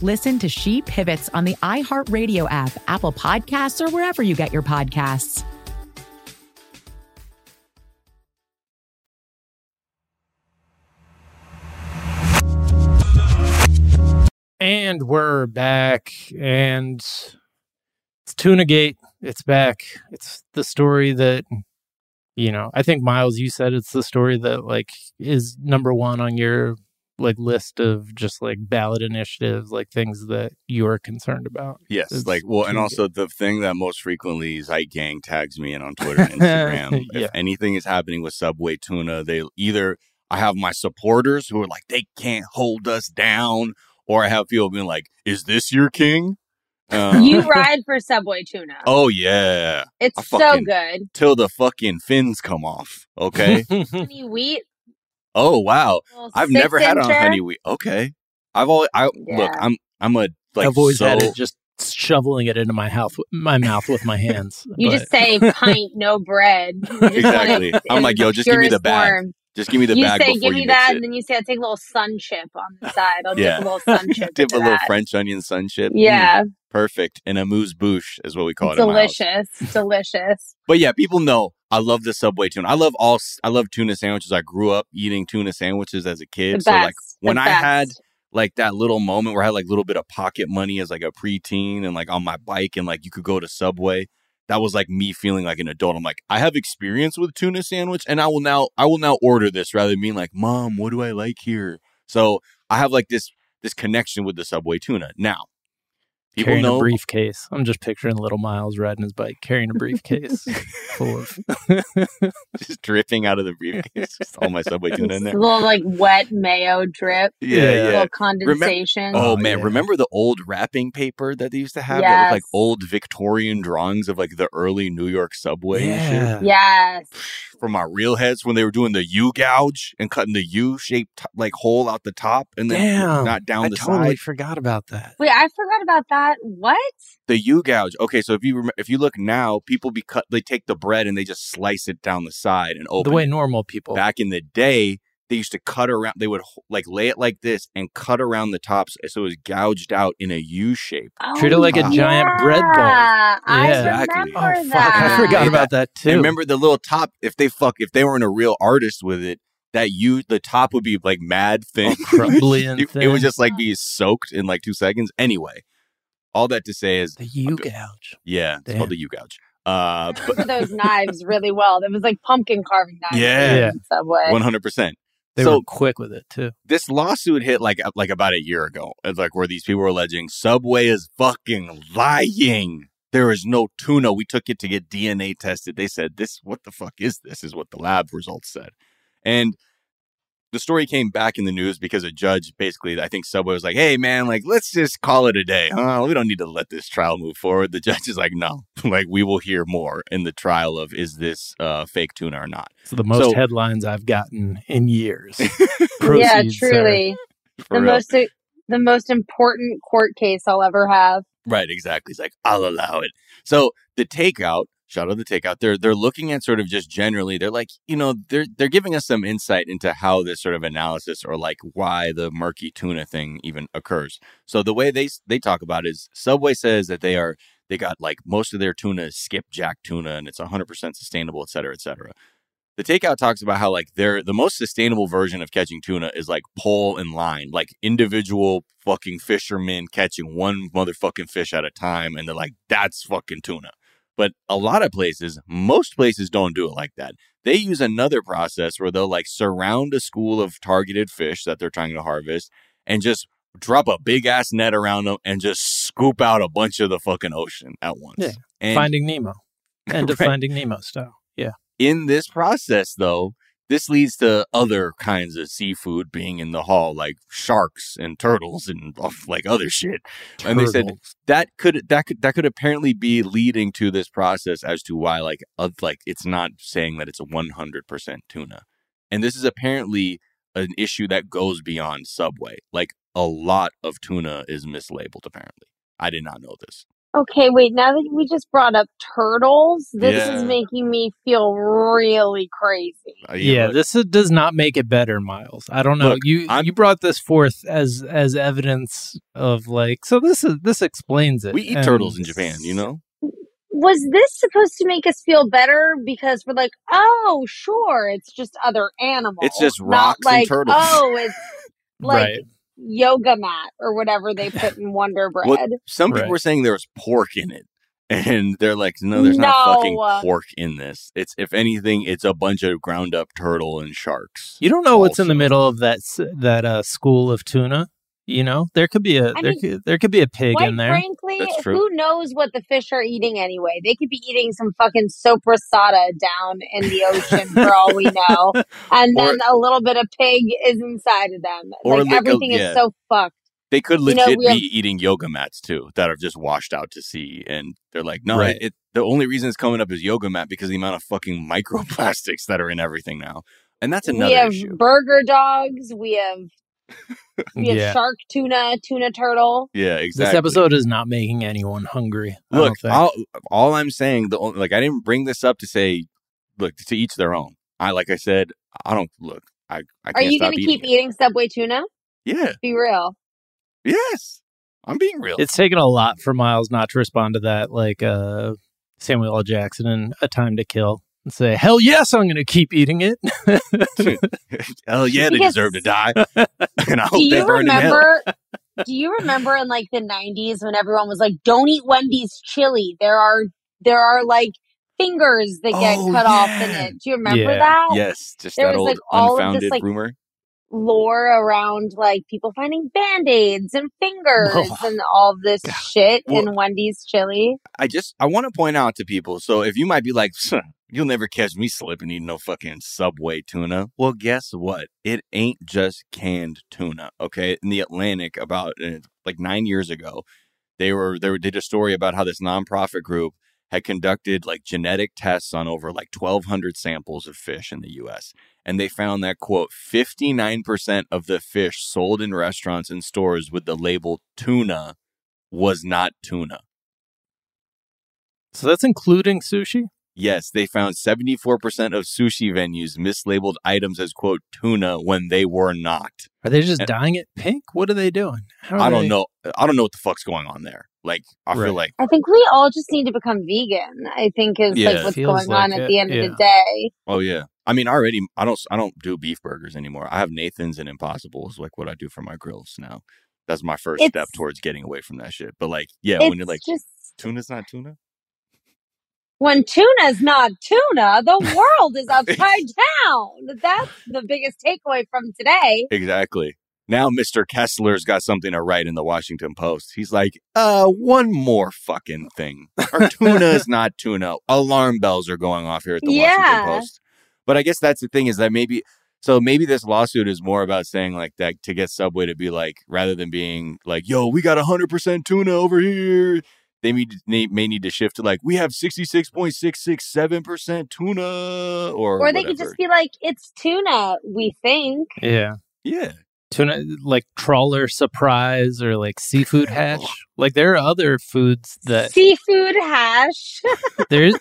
Listen to She Pivots on the iHeartRadio app, Apple Podcasts, or wherever you get your podcasts. And we're back, and it's Tunagate. It's back. It's the story that, you know, I think, Miles, you said it's the story that, like, is number one on your, like, list of just, like, ballot initiatives, like, things that you are concerned about. Yes. It's like, well, Tunagate. And also the thing that most frequently Zeitgang tags me in on Twitter and Instagram. Yeah. If anything is happening with Subway Tuna, they either, I have my supporters who are like, they can't hold us down. Or I have people being like, is this your king? You ride for Subway Tuna. Oh, yeah. It's so good. Till the fucking fins come off, okay? Honey wheat. Oh, wow. I've never had it on honey wheat. Okay. I've always, look, I'm a, like, I've always had it just shoveling it into my mouth with my hands. You just say pint, no bread. Exactly. I'm like, yo, just give me the bag. Just give me the bag. You say, give me that, and then you say, I'll take a little sun chip on the side. I'll dip a little sun chip. Dip a little French onion sun chip. Yeah. Perfect. And a amuse-bouche is what we call it. Delicious. Delicious. But yeah, people know I love the Subway tuna. I love tuna sandwiches. I grew up eating tuna sandwiches as a kid. The best, so like when I had like that little moment where I had like a little bit of pocket money as like a preteen and like on my bike and like you could go to Subway. That was like me feeling like an adult. I'm like, I have experience with tuna sandwich and I will now order this rather than being like, Mom, what do I like here? So I have like this connection with the Subway tuna. Now, people carrying a briefcase. I'm just picturing little Miles riding his bike, carrying a briefcase full of just dripping out of the briefcase. Just all my Subway tuna in there. A little like wet mayo drip. Yeah. A little condensation. Remember the old wrapping paper that they used to have? Yes. That was like old Victorian drawings of like the early New York subway and shit. Yes. From my reel heads when they were doing the U gouge and cutting the U shaped like hole out the top and then not down the side. I totally forgot about that. Wait, I forgot about that. What? The U gouge. Okay, so if you look now, people they take the bread and they just slice it down the side and open. The way normal people. Back in the day, they used to cut around. They would like lay it like this and cut around the tops, so it was goughed out in a U shape. Oh, treat it like a giant bread bowl. Yeah, exactly. Oh, fuck, I forgot about that too. And remember the little top? If they weren't a real artist with it. The top would be like mad thin, crumbly and thin. It would just like be soaked in like 2 seconds. Anyway. All that to say is... the U-gouge. Yeah, it's called the U-gouge. I remember those knives really well. That was like pumpkin carving knives. Yeah. In Subway. 100%. They were quick with it, too. This lawsuit hit like about a year ago. It's like where these people were alleging Subway is fucking lying. There is no tuna. We took it to get DNA tested. They said, what the fuck is this? Is what the lab results said. And... the story came back in the news because a judge basically, I think Subway was like, hey, man, like, let's just call it a day. We don't need to let this trial move forward. The judge is like, no, like we will hear more in the trial of is this fake tuna or not. So the most headlines I've gotten in years. Yeah, truly. The most important court case I'll ever have. Right. Exactly. It's like, I'll allow it. So The Takeout. Shout out The Takeout. They're looking at sort of just generally, they're like, you know, they're giving us some insight into how this sort of analysis or like why the murky tuna thing even occurs. So the way they talk about it is Subway says that they got like most of their tuna is skipjack tuna and it's 100% sustainable, et cetera, et cetera. The Takeout talks about how like the most sustainable version of catching tuna is like pole and line, like individual fucking fishermen catching one motherfucking fish at a time. And they're like, that's fucking tuna. But a lot of places, most places don't do it like that. They use another process where they'll like surround a school of targeted fish that they're trying to harvest and just drop a big ass net around them and just scoop out a bunch of the fucking ocean at once. Yeah. And, Finding Nemo. End of Finding Nemo style. Yeah. In this process, though, this leads to other kinds of seafood being in the haul, like sharks and turtles and like other shit. Turtles. And they said that could apparently be leading to this process as to why like it's not saying that it's a 100% tuna. And this is apparently an issue that goes beyond Subway. Like, a lot of tuna is mislabeled, apparently. I did not know this. Okay, wait, now that we just brought up turtles, this is making me feel really crazy. This does not make it better, Miles. I don't know. Look, you brought this forth as evidence of, like, so this explains it. We eat turtles in Japan, you know? Was this supposed to make us feel better because we're like, oh, sure, it's just other animals. It's just rocks, not like, and turtles. Oh, it's like... Right. Yoga mat or whatever they put in Wonder Bread. Well, some people were saying there was pork in it, and they're like, no, there's not fucking pork in this. It's, if anything, it's a bunch of ground up turtle and sharks. You don't know what's in the middle of that school of tuna. You know, there could be a pig in there. Frankly, who knows what the fish are eating anyway? They could be eating some fucking soprasada down in the ocean for all we know, and then a little bit of pig is inside of them. Like everything is so fucked. They could legit be eating yoga mats too that are just washed out to sea, and they're like, no, the only reason it's coming up is yoga mat because of the amount of fucking microplastics that are in everything now, and that's another issue. We have burger dogs. We have shark tuna turtle. Yeah, exactly. This episode is not making anyone hungry. Look, all I'm saying, I didn't bring this up to say, look, to each their own. I can't. Are you going to keep eating Subway tuna? Yeah. Let's be real. Yes, I'm being real. It's taken a lot for Miles not to respond to that, like Samuel L. Jackson in A Time to Kill. And say, hell yes, I'm going to keep eating it. Hell yeah, they deserve to die. And I hope they burn in hell. Do you remember in like the 90s when everyone was like, don't eat Wendy's chili. There are like fingers that get cut off in it. Do you remember that? Yes, just there that was, old unfounded rumor. Lore around like people finding band-aids and fingers and all this shit in Wendy's chili. I want to point out to people, so if you might be like, you'll never catch me slipping eating no fucking Subway tuna. Well, guess what? It ain't just canned tuna. Okay, in the Atlantic about 9 years ago, they did a story about how this nonprofit group had conducted like genetic tests on over like 1,200 samples of fish in the U.S. And they found that, quote, 59% of the fish sold in restaurants and stores with the label tuna was not tuna. So that's including sushi? Yes, they found 74% of sushi venues mislabeled items as, quote, tuna when they were not. Are they just dyeing it pink? What are they doing? I don't know. I don't know what the fuck's going on there. Like, I feel like I think we all just need to become vegan. I think is what's going on at the end of the day. Oh yeah, I mean already I don't do beef burgers anymore. I have Nathan's and Impossibles, like what I do for my grills now. That's my first step towards getting away from that shit. But like, yeah, when you're like, just, tuna's not tuna. When tuna's not tuna, the world is upside down. That's the biggest takeaway from today. Exactly. Now Mr. Kessler's got something to write in the Washington Post. He's like, one more fucking thing. Our tuna is not tuna. Alarm bells are going off here at the Washington Post. But I guess that's the thing is that maybe this lawsuit is more about saying like that to get Subway to be like, rather than being like, yo, we got 100% tuna over here. They may need to shift to like, we have 66.667% tuna or whatever. They could just be like, it's tuna, we think. Yeah. Yeah. Tuna, like trawler surprise or like seafood hash. Like there are other foods that seafood hash. there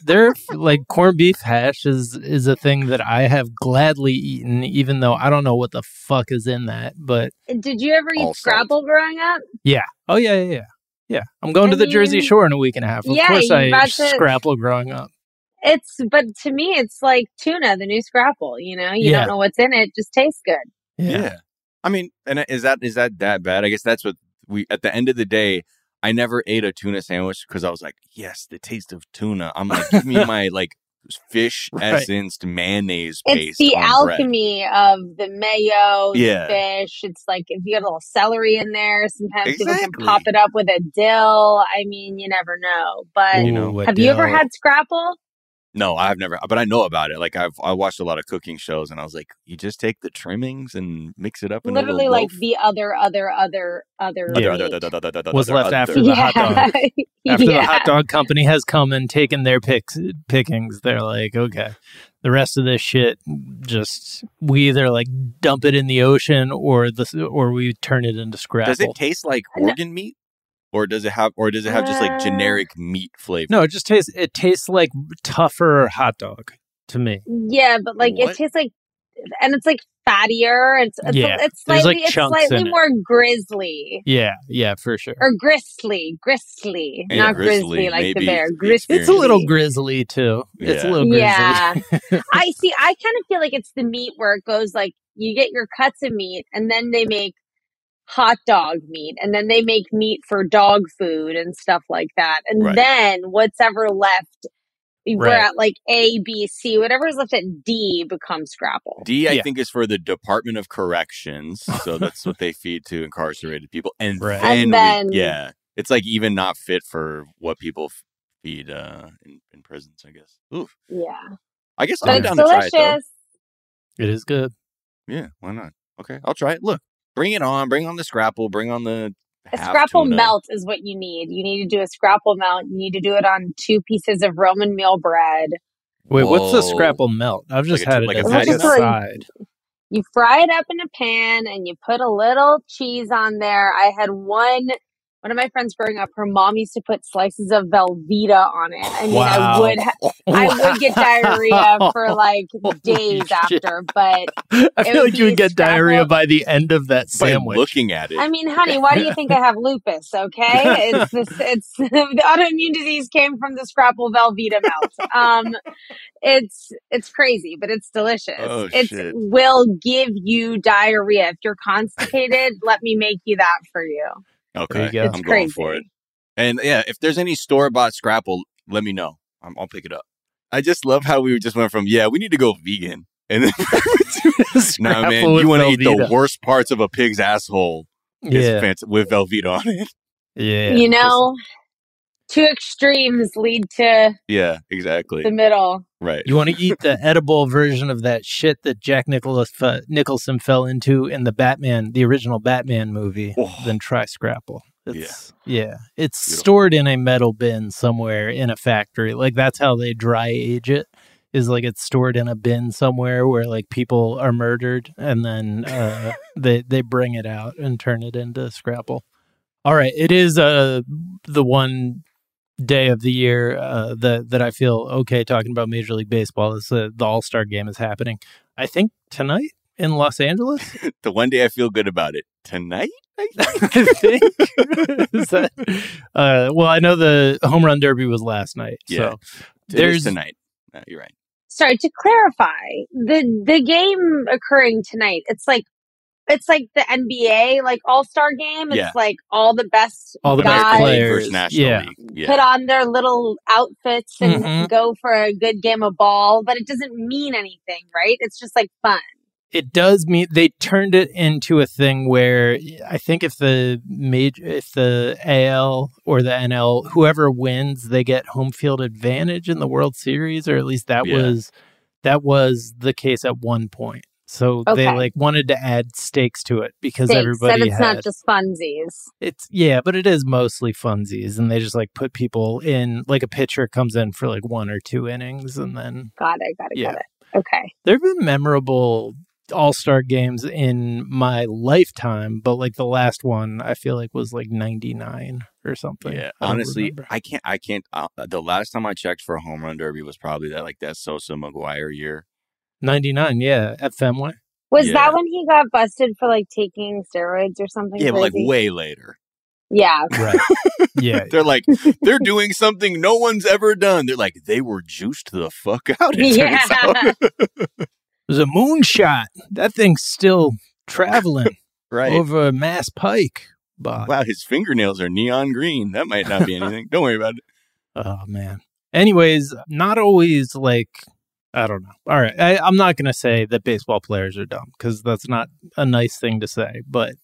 like corned beef hash is a thing that I have gladly eaten, even though I don't know what the fuck is in that. But did you ever eat Scrabble growing up? Yeah. Oh yeah. Yeah. I'm going to the Jersey Shore in a week and a half. Of course, I ate Scrabble growing up. But to me, it's like tuna, the new Scrabble. You know, you don't know what's in it; it just tastes good. Yeah. I mean, and is that bad? I guess that's what at the end of the day, I never ate a tuna sandwich because I was like, yes, the taste of tuna. I'm like, give me my like fish essenced mayonnaise paste. It's the alchemy bread. Of the mayo, the fish. It's like if you got a little celery in there, sometimes people can pop it up with a dill. I mean, you never know. But have you ever had Scrabble? No, I've never, but I know about it. Like I watched a lot of cooking shows, and I was like, you just take the trimmings and mix it up. And literally, like the other was left after the hot dog. After the hot dog company has come and taken their pickings, they're like, okay, The rest of this shit, just we either like dump it in the ocean or we turn it into scrapple. Does it taste like organ meat? Or does it have just like generic meat flavor? No, it tastes like tougher hot dog to me. Yeah, but like what? It tastes like, and it's like fattier. It's slightly more grizzly. Yeah, for sure. Or gristly, yeah, not grizzly like maybe the bear. Gristly. It's a little grizzly too. Yeah. It's a little grizzly. Yeah, I see. I kind of feel like it's the meat where it goes like you get your cuts of meat, and then they make hot dog meat, and then they make meat for dog food and stuff like that, and right. Then what's ever left, we're right. at like A, B, C, whatever's left at D becomes scrapple. D, I think, is for the Department of Corrections, so that's what they feed to incarcerated people, and right. then it's like even not fit for what people feed in prisons, I guess. Oof. Yeah, I guess I'm down to try it. Though. It is good. Yeah, why not? Okay, I'll try it. Look. Bring it on. Bring on the scrapple. Bring on the scrapple melt is what you need. You need to do a scrapple melt. You need to do it on 2 pieces of Roman meal bread. Wait, what's the scrapple melt? I've just had it aside. You fry it up in a pan and you put a little cheese on there. I had one of my friends growing up, her mom used to put slices of Velveeta on it. I mean, wow. I would get diarrhea for like days after, but I feel like you would get diarrhea by the end of that sandwich. By looking at it. I mean, honey, why do you think I have lupus? Okay, it's the autoimmune disease came from the scrapple Velveeta melt. It's crazy, but it's delicious. Oh, it will give you diarrhea if you're constipated. Let me make you that for you. Okay, I'm going for it. And yeah, if there's any store-bought scrapple, let me know. I'll pick it up. I just love how we just went from, we need to go vegan. And then, nah, man, you want to eat the worst parts of a pig's asshole with Velveeta on it. Yeah. You know, two extremes lead to exactly the middle. Right. You want to eat the edible version of that shit that Jack Nicholson fell into in the original Batman movie, then try scrapple. It's beautiful. Stored in a metal bin somewhere in a factory. Like that's how they dry age it. Is like it's stored in a bin somewhere where like people are murdered and then they bring it out and turn it into scrapple. All right, it is the one day of the year that I feel okay talking about Major League Baseball. It's the All-Star game is happening, I think, tonight in Los Angeles. The one day I feel good about it. Tonight? I think. Is that, well, I know the home run derby was last night. Yeah. So there's tonight. No, you're right. Sorry, to clarify, the game occurring tonight, it's like the NBA, like All-Star game. It's like all the best players versus National League. Yeah. Put on their little outfits and go for a good game of ball, but it doesn't mean anything, right? It's just like fun. It does mean they turned it into a thing where I think if the AL or the NL, whoever wins, they get home field advantage in the World Series, or at least that was the case at one point. So they wanted to add stakes to it because everybody it's not just funsies. But it is mostly funsies, and they just like put people in. Like a pitcher comes in for like 1 or 2 innings, and then got it. Okay, there have been memorable All-Star games in my lifetime, but like the last one I feel like was like 99 or something. Yeah, honestly, I can't the last time I checked for a home run derby was probably that Sosa Maguire year. 99, at Fenway. Was that when he got busted for like taking steroids or something? Yeah, crazy? But like way later. Yeah. Right. Yeah. They're like, they're doing something no one's ever done. They're like, they were juiced the fuck out. It was a moonshot. That thing's still traveling over Mass Pike. Bob. Wow, his fingernails are neon green. That might not be anything. Don't worry about it. Oh, man. Anyways, not always like... I don't know. All right. I'm not going to say that baseball players are dumb because that's not a nice thing to say. But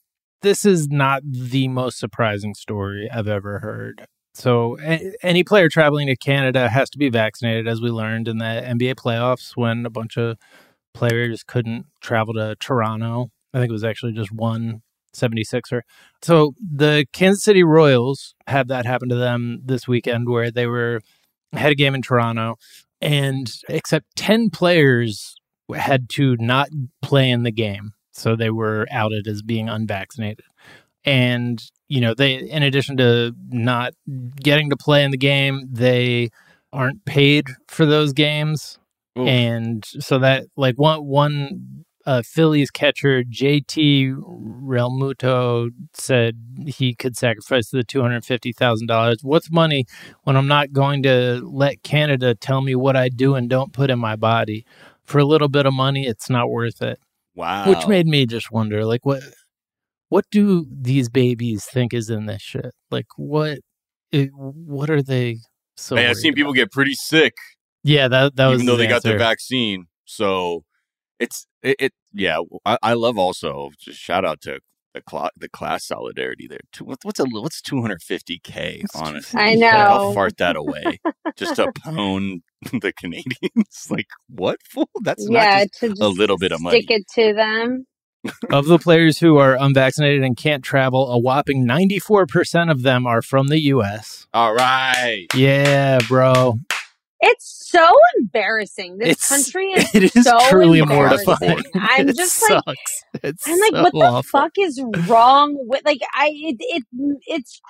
this is not the most surprising story I've ever heard. So any player traveling to Canada has to be vaccinated, as we learned in the NBA playoffs when a bunch of players couldn't travel to Toronto. I think it was actually just one 76er. So the Kansas City Royals had that happen to them this weekend where they had a game in Toronto. And except 10 players had to not play in the game. So they were outed as being unvaccinated. And, you know, they, in addition to not getting to play in the game, they aren't paid for those games. Ooh. And so that, like, one Phillies catcher, JT Realmuto, said he could sacrifice the $250,000. What's money when I'm not going to let Canada tell me what I do and don't put in my body? For a little bit of money, it's not worth it. Wow. Which made me just wonder, like, what do these babies think is in this shit? Like, what are they so Man, I've seen people get pretty sick. Yeah, that was even though they got their vaccine. So I love also just shout out to the class solidarity there too. What's $250K, honestly? I know. I'll fart that away just to pound the Canadians. Like, what fool? That's not just a little bit of money. Stick it to them. Of the players who are unvaccinated and can't travel, a whopping 94% of them are from the U.S. All right. Yeah, bro. It's so embarrassing. This country is so truly mortifying. I'm just like, what the fuck is wrong with it's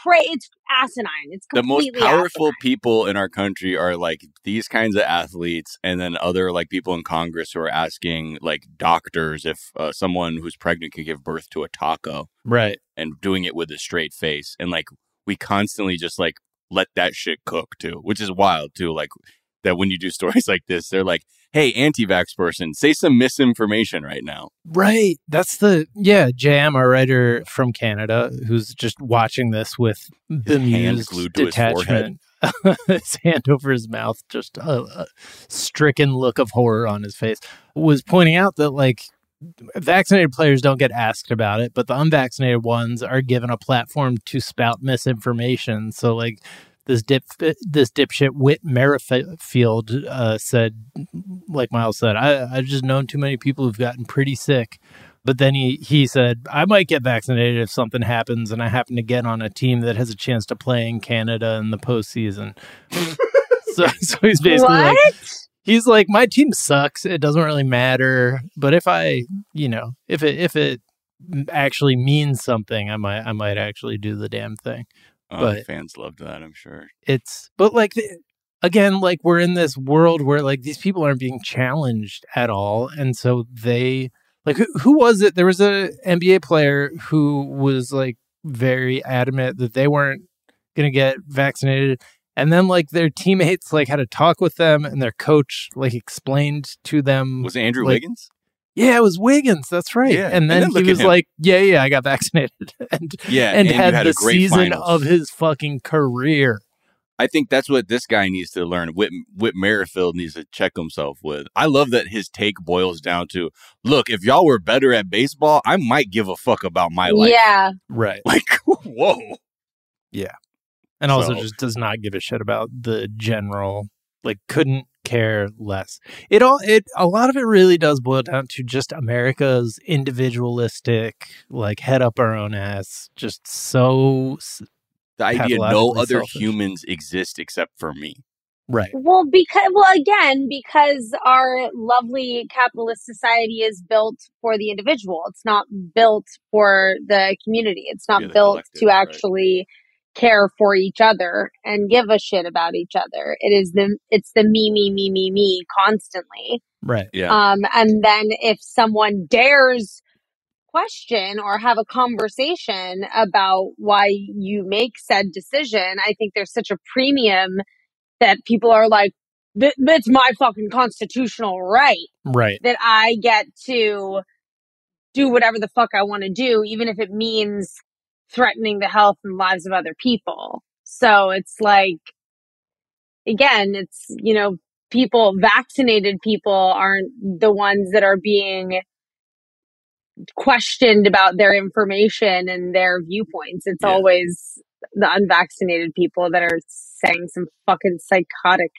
crazy. It's asinine. It's completely the most powerful people in our country are like these kinds of athletes, and then other like people in Congress who are asking like doctors if someone who's pregnant can give birth to a taco, right? And doing it with a straight face, and like we constantly just like let that shit cook too, which is wild too. Like that when you do stories like this, they're like, hey, anti-vax person, say some misinformation right now. Right. That's JM, our writer from Canada, who's just watching this with bemused detachment. His hand over his mouth, just a stricken look of horror on his face, was pointing out that like vaccinated players don't get asked about it, but the unvaccinated ones are given a platform to spout misinformation. So like this dipshit Whit Merrifield said, like Miles said, I've just known too many people who've gotten pretty sick. But then he said, I might get vaccinated if something happens and I happen to get on a team that has a chance to play in Canada in the postseason. so he's basically what? Like... He's like, my team sucks. It doesn't really matter. But if I, you know, if it actually means something, I might actually do the damn thing. Oh, but fans loved that, I'm sure. But we're in this world where like these people aren't being challenged at all. And so they like, who was it? There was an NBA player who was like very adamant that they weren't going to get vaccinated. And then, like, their teammates, like, had a talk with them, and their coach, like, explained to them. Was it Andrew Wiggins? Yeah, it was Wiggins. That's right. Yeah. And then he was like, yeah, I got vaccinated. and had the season of his fucking career. I think that's what this guy needs to learn. Whit Merrifield needs to check himself with. I love that his take boils down to, look, if y'all were better at baseball, I might give a fuck about my life. Yeah. Right. Like, whoa. Yeah. And also just does not give a shit about the general, like, couldn't care less. A lot of it really does boil down to just America's individualistic, like, head up our own ass. Just so the idea no other humans exist except for me. Right. Because our lovely capitalist society is built for the individual. It's not built for the community. It's not built to actually... Right. Care for each other and give a shit about each other. It's the me constantly. Right. Yeah. And then if someone dares question or have a conversation about why you make said decision, I think there's such a premium that people are like, it's my fucking constitutional right. Right. That I get to do whatever the fuck I want to do, even if it means threatening the health and lives of other people. So it's like, again, it's, you know, people, vaccinated people aren't the ones that are being questioned about their information and their viewpoints. It's always the unvaccinated people that are saying some fucking psychotic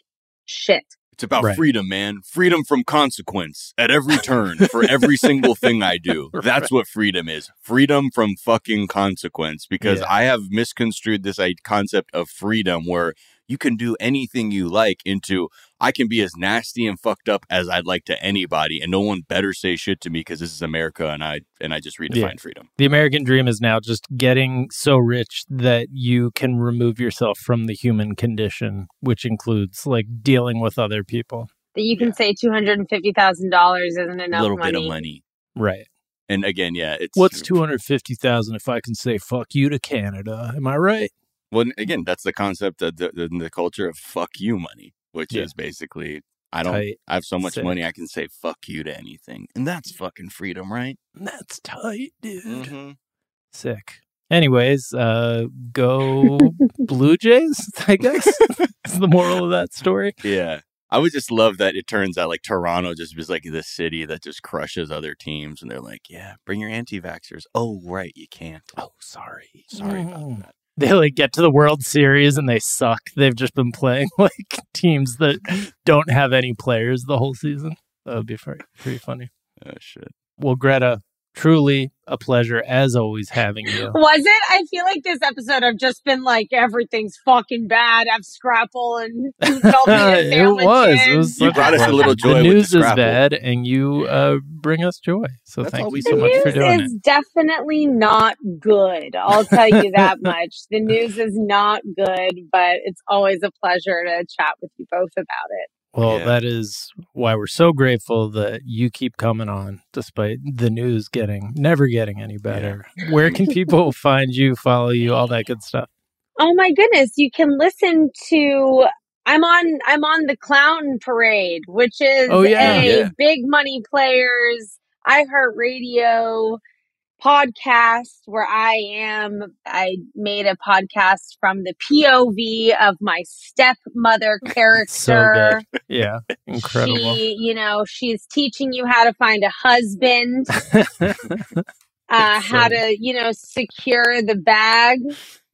shit. It's about freedom, man. Freedom from consequence at every turn for every single thing I do. That's what freedom is. Freedom from fucking consequence. Because I have misconstrued this concept of freedom where you can do anything you like into, I can be as nasty and fucked up as I'd like to anybody, and no one better say shit to me because this is America, and I just redefined freedom. The American dream is now just getting so rich that you can remove yourself from the human condition, which includes like dealing with other people. That you can say $250,000 isn't enough. A little bit of money, right? And again, it's what's $250,000 if I can say "fuck you" to Canada? Am I right? Well, again, that's the concept of the culture of "fuck you" money, which is basically I have so much money I can say "fuck you" to anything, and that's fucking freedom, right? That's tight, dude. Mm-hmm. Sick. Anyways, go Blue Jays, I guess. Is the moral of that story? Yeah. I would just love that it turns out like Toronto just was like this city that just crushes other teams. And they're like, yeah, bring your anti-vaxxers. Oh, right. You can't. Oh, sorry. Sorry about that. They like get to the World Series and they suck. They've just been playing like teams that don't have any players the whole season. That would be pretty funny. Oh, shit. Well, Greta, truly a pleasure as always having you. Was it? I feel like this episode I've just been like, everything's fucking bad. I've Scrapple and It was. You brought us a little joy. The news is bad and you bring us joy. So thank you so much for doing it. The news is definitely not good. I'll tell you that much. The news is not good, but it's always a pleasure to chat with you both about it. Well, that is why we're so grateful that you keep coming on, despite the news never getting any better. Yeah. Where can people find you, follow you, all that good stuff? Oh my goodness, you can listen to I'm on the Clown Parade, which is big money players, iHeartRadio podcast where I made a podcast from the POV of my stepmother character. So yeah, incredible. She's teaching you how to find a husband, how to, secure the bag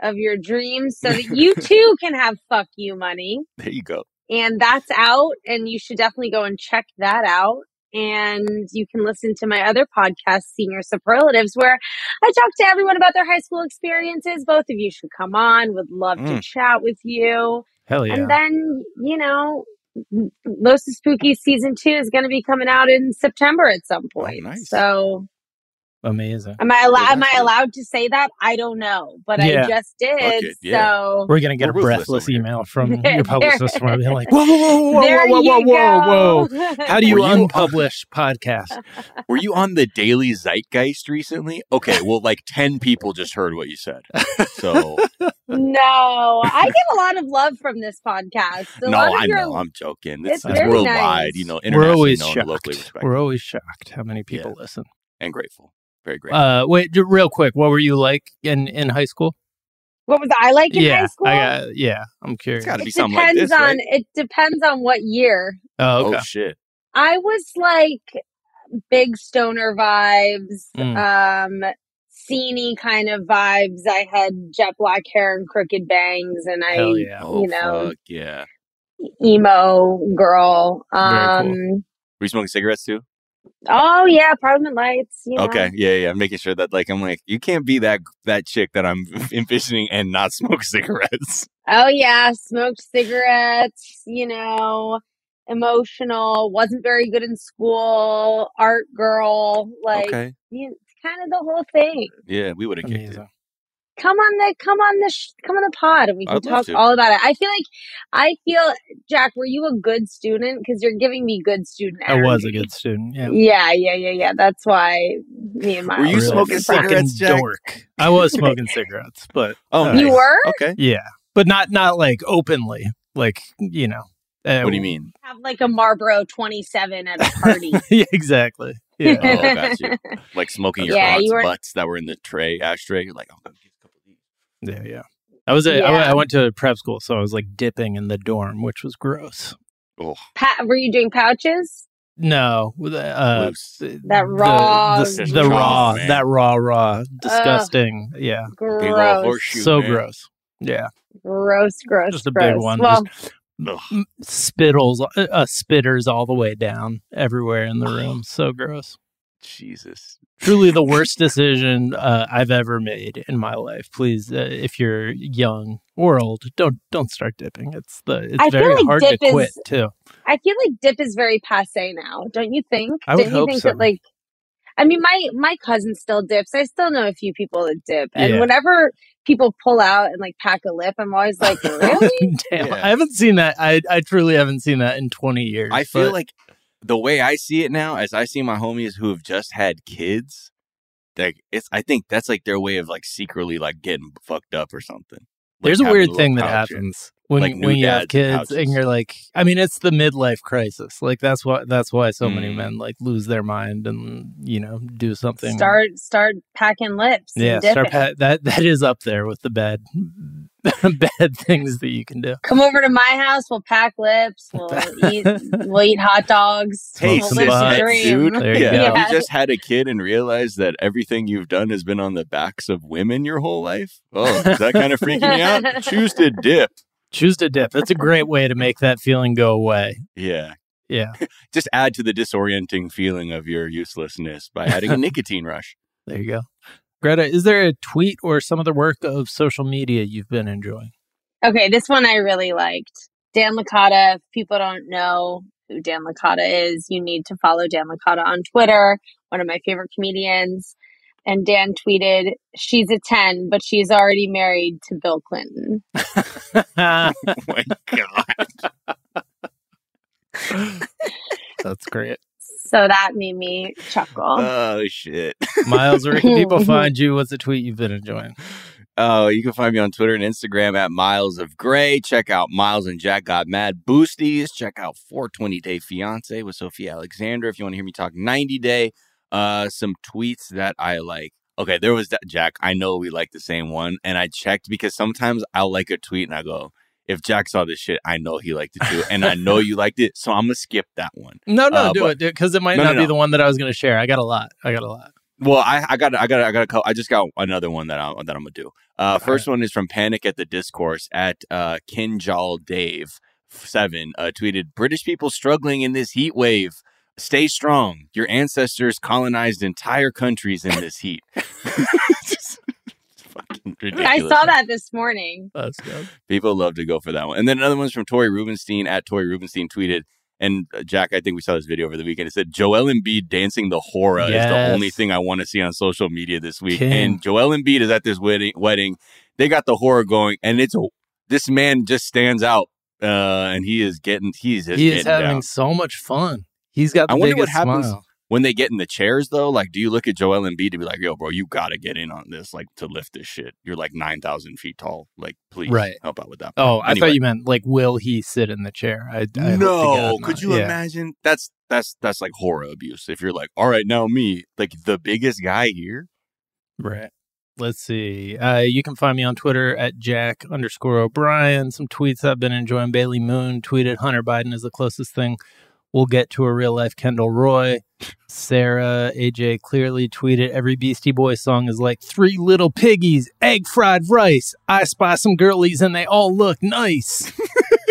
of your dreams so that you too can have fuck you money. There you go. And that's out, and you should definitely go and check that out. And you can listen to my other podcast, Senior Superlatives, where I talk to everyone about their high school experiences. Both of you should come on. Would love to chat with you. Hell yeah. And then, Los Spooky Season 2 is going to be coming out in September at some point. Oh, nice. So amazing. Am I allowed to say that? I don't know, but I just did. Okay, so we're gonna get a breathless email from your publicist where they're like, "Whoa, whoa, whoa! How do you unpublish podcasts? Were you on the Daily Zeitgeist recently? Okay, well, like 10 people just heard what you said. So no, I get a lot of love from this podcast. I'm joking. It's worldwide. Nice. Internationally, we're always shocked. Locally respected. We're always shocked how many people listen and grateful. Very great. Wait, real quick. What were you like in high school? What was I like in high school? I'm curious. It's got to be something like this, right? It depends on what year. Oh, okay. Oh, shit. I was like big stoner vibes, scene-y kind of vibes. I had jet black hair and crooked bangs, and emo girl. Very cool. Were you smoking cigarettes too? Oh yeah, apartment lights. Okay, yeah. Making sure that like I'm like, you can't be that chick that I'm envisioning and not smoke cigarettes. Oh yeah, smoked cigarettes. Emotional. Wasn't very good in school. Art girl. Like kind of the whole thing. Yeah, we would have kicked it. Come on the pod and we can talk all about it. I feel Jack, were you a good student? Because you're giving me good student energy. I was a good student. Yeah. Yeah. That's why me and my were you really smoking cigarettes, Jack? Dork. I was smoking cigarettes, but you were? Okay. Yeah, but not like openly, like what do you mean? Have like a Marlboro 27 at a party? Yeah, exactly. Yeah, gotcha. Like smoking your butts that were in the ashtray. You're like, I'm gonna get a couple of these. Yeah. I went to prep school, so I was like dipping in the dorm, which was gross. Oh. Were you doing pouches? No, that raw, disgusting. Yeah, gross. Horseshoe, so man. Gross. Yeah, gross. Just a big one. Well, spitters all the way down everywhere in the room. So gross. Jesus. Truly the worst decision I've ever made in my life. Please, if you're young or old, don't start dipping. It's very hard to quit too. I feel like dip is very passé now, don't you think? I would hope so. I mean, my cousin still dips. I still know a few people that dip. And whenever people pull out and like pack a lip, I'm always like, really? Damn, yeah. I haven't seen that. I truly haven't seen that in 20 years. I feel like the way I see it now, as I see my homies who have just had kids, I think that's like their way of like secretly like getting fucked up or something. Like there's a weird thing that happens when you have kids and you're like, I mean, it's the midlife crisis. Like that's why so many men like lose their mind and, you know, do something. Start packing lips. Yeah, that is up there with the bad things that you can do. Come over to my house. We'll pack lips. We'll eat hot dogs. Taste dude. Yeah. You just had a kid and realized that everything you've done has been on the backs of women your whole life. Oh, is that kind of freaking you out? Choose to dip. Choose to dip. That's a great way to make that feeling go away. Yeah. Yeah. Just add to the disorienting feeling of your uselessness by adding a nicotine rush. There you go. Greta, is there a tweet or some other work of social media you've been enjoying? Okay, this one I really liked. Dan Licata, if people don't know who Dan Licata is, you need to follow Dan Licata on Twitter, one of my favorite comedians. And Dan tweeted, she's a 10, but she's already married to Bill Clinton. Oh my God. That's great. So that made me chuckle. Oh, shit. Miles, where can people find you? What's the tweet you've been enjoying? Oh, you can find me on Twitter and Instagram at Miles of Gray. Check out Miles and Jack Got Mad Boosties. Check out 420 Day Fiance with Sophia Alexander. If you want to hear me talk 90 Day, some tweets that I like. Okay, there was that. Jack, I know we like the same one. And I checked because sometimes I'll like a tweet and I go, if Jack saw this shit, I know he liked it too. And I know you liked it. So I'm going to skip that one. No, do it. Because it might not be the one that I was going to share. I got a lot. Well, I just got another one that I'm going to do. First one is from Panic at the Discourse at Kinjal Dave 7 tweeted, British people struggling in this heat wave. Stay strong. Your ancestors colonized entire countries in this heat. I saw that this morning. That's good. People love to go for that one. And then another one's from Tori Rubenstein at Tori Rubenstein tweeted, and Jack, I think we saw this video over the weekend. It said, Joel Embiid dancing the hora is the only thing I want to see on social media this week. King. And Joel Embiid is at this wedding. They got the hora going, and this man just stands out, and he is having so much fun. He's got the biggest smile. I wonder what happens when they get in the chairs, though. Like, do you look at Joel Embiid to be like, yo, bro, you got to get in on this, like, to lift this shit. You're, like, 9,000 feet tall. Like, please help out with that. Oh, anyway. I thought you meant, like, will he sit in the chair? No, could you imagine? That's like, horror abuse. If you're like, all right, now me, like, the biggest guy here. Right. Let's see. You can find me on Twitter at Jack_O'Brien. Some tweets I've been enjoying. Bailey Moon tweeted, Hunter Biden is the closest thing we'll get to a real-life Kendall Roy. Sarah AJ clearly tweeted, every Beastie Boys song is like three little piggies, egg fried rice. I spy some girlies and they all look nice.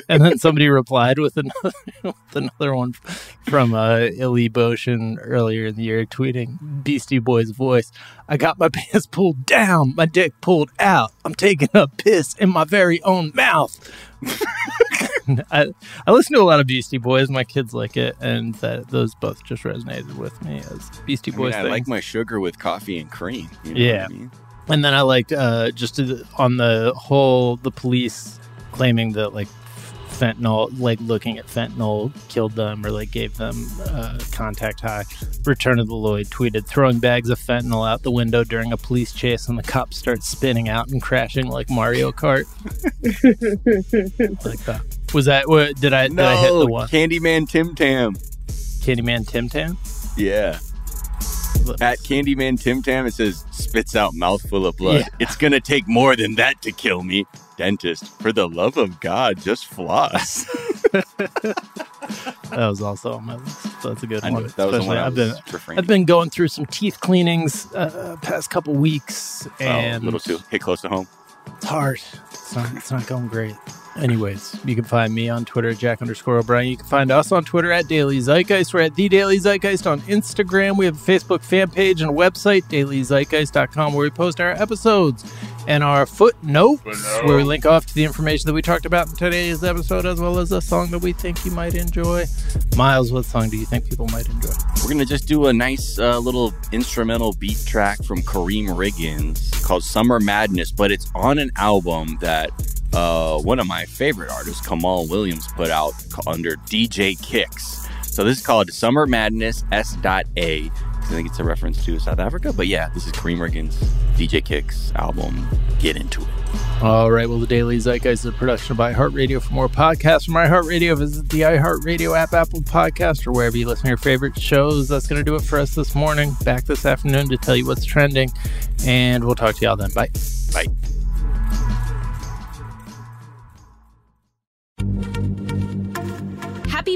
And then somebody replied with another one from Illy Boshin earlier in the year tweeting, Beastie Boys voice, I got my pants pulled down, my dick pulled out. I'm taking a piss in my very own mouth. I listen to a lot of Beastie Boys. My kids like it, and those both just resonated with me as Beastie Boys. I like my sugar with coffee and cream. You know what I mean? And then I liked just on the whole, the police claiming that like fentanyl, like looking at fentanyl killed them or like gave them contact high. Return of the Lloyd tweeted, throwing bags of fentanyl out the window during a police chase and the cops start spinning out and crashing like Mario Kart. Like that. Was that what did I hit the one? Candyman Tim Tam. Candyman Tim Tam? Yeah. At Candyman Tim Tam, it says, spits out mouthful of blood. Yeah. It's going to take more than that to kill me. Dentist, for the love of God, just floss. That was also on my list. That's a good one. That was the one I've been going through some teeth cleanings past couple weeks. And a little too. Hit close to home. It's hard. It's not going great. Anyways, you can find me on Twitter, Jack_O'Brien. You can find us on Twitter at Daily Zeitgeist. We're at The Daily Zeitgeist on Instagram. We have a Facebook fan page and a website, dailyzeitgeist.com, where we post our episodes and our footnotes, where we link off to the information that we talked about in today's episode, as well as a song that we think you might enjoy. Miles, what song do you think people might enjoy? We're going to just do a nice little instrumental beat track from Kareem Riggins called Summer Madness, but it's on an album that one of my favorite artists, Kamal Williams, put out under DJ Kicks. So this is called Summer Madness S.A. I think it's a reference to South Africa. But yeah, this is Kareem Riggins' DJ Kicks album. Get into it. All right. Well, the Daily Zeitgeist is a production of iHeartRadio. For more podcasts from iHeartRadio, visit the iHeartRadio app, Apple Podcast, or wherever you listen to your favorite shows. That's going to do it for us this morning. Back this afternoon to tell you what's trending. And we'll talk to y'all then. Bye. Bye. Happy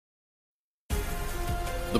The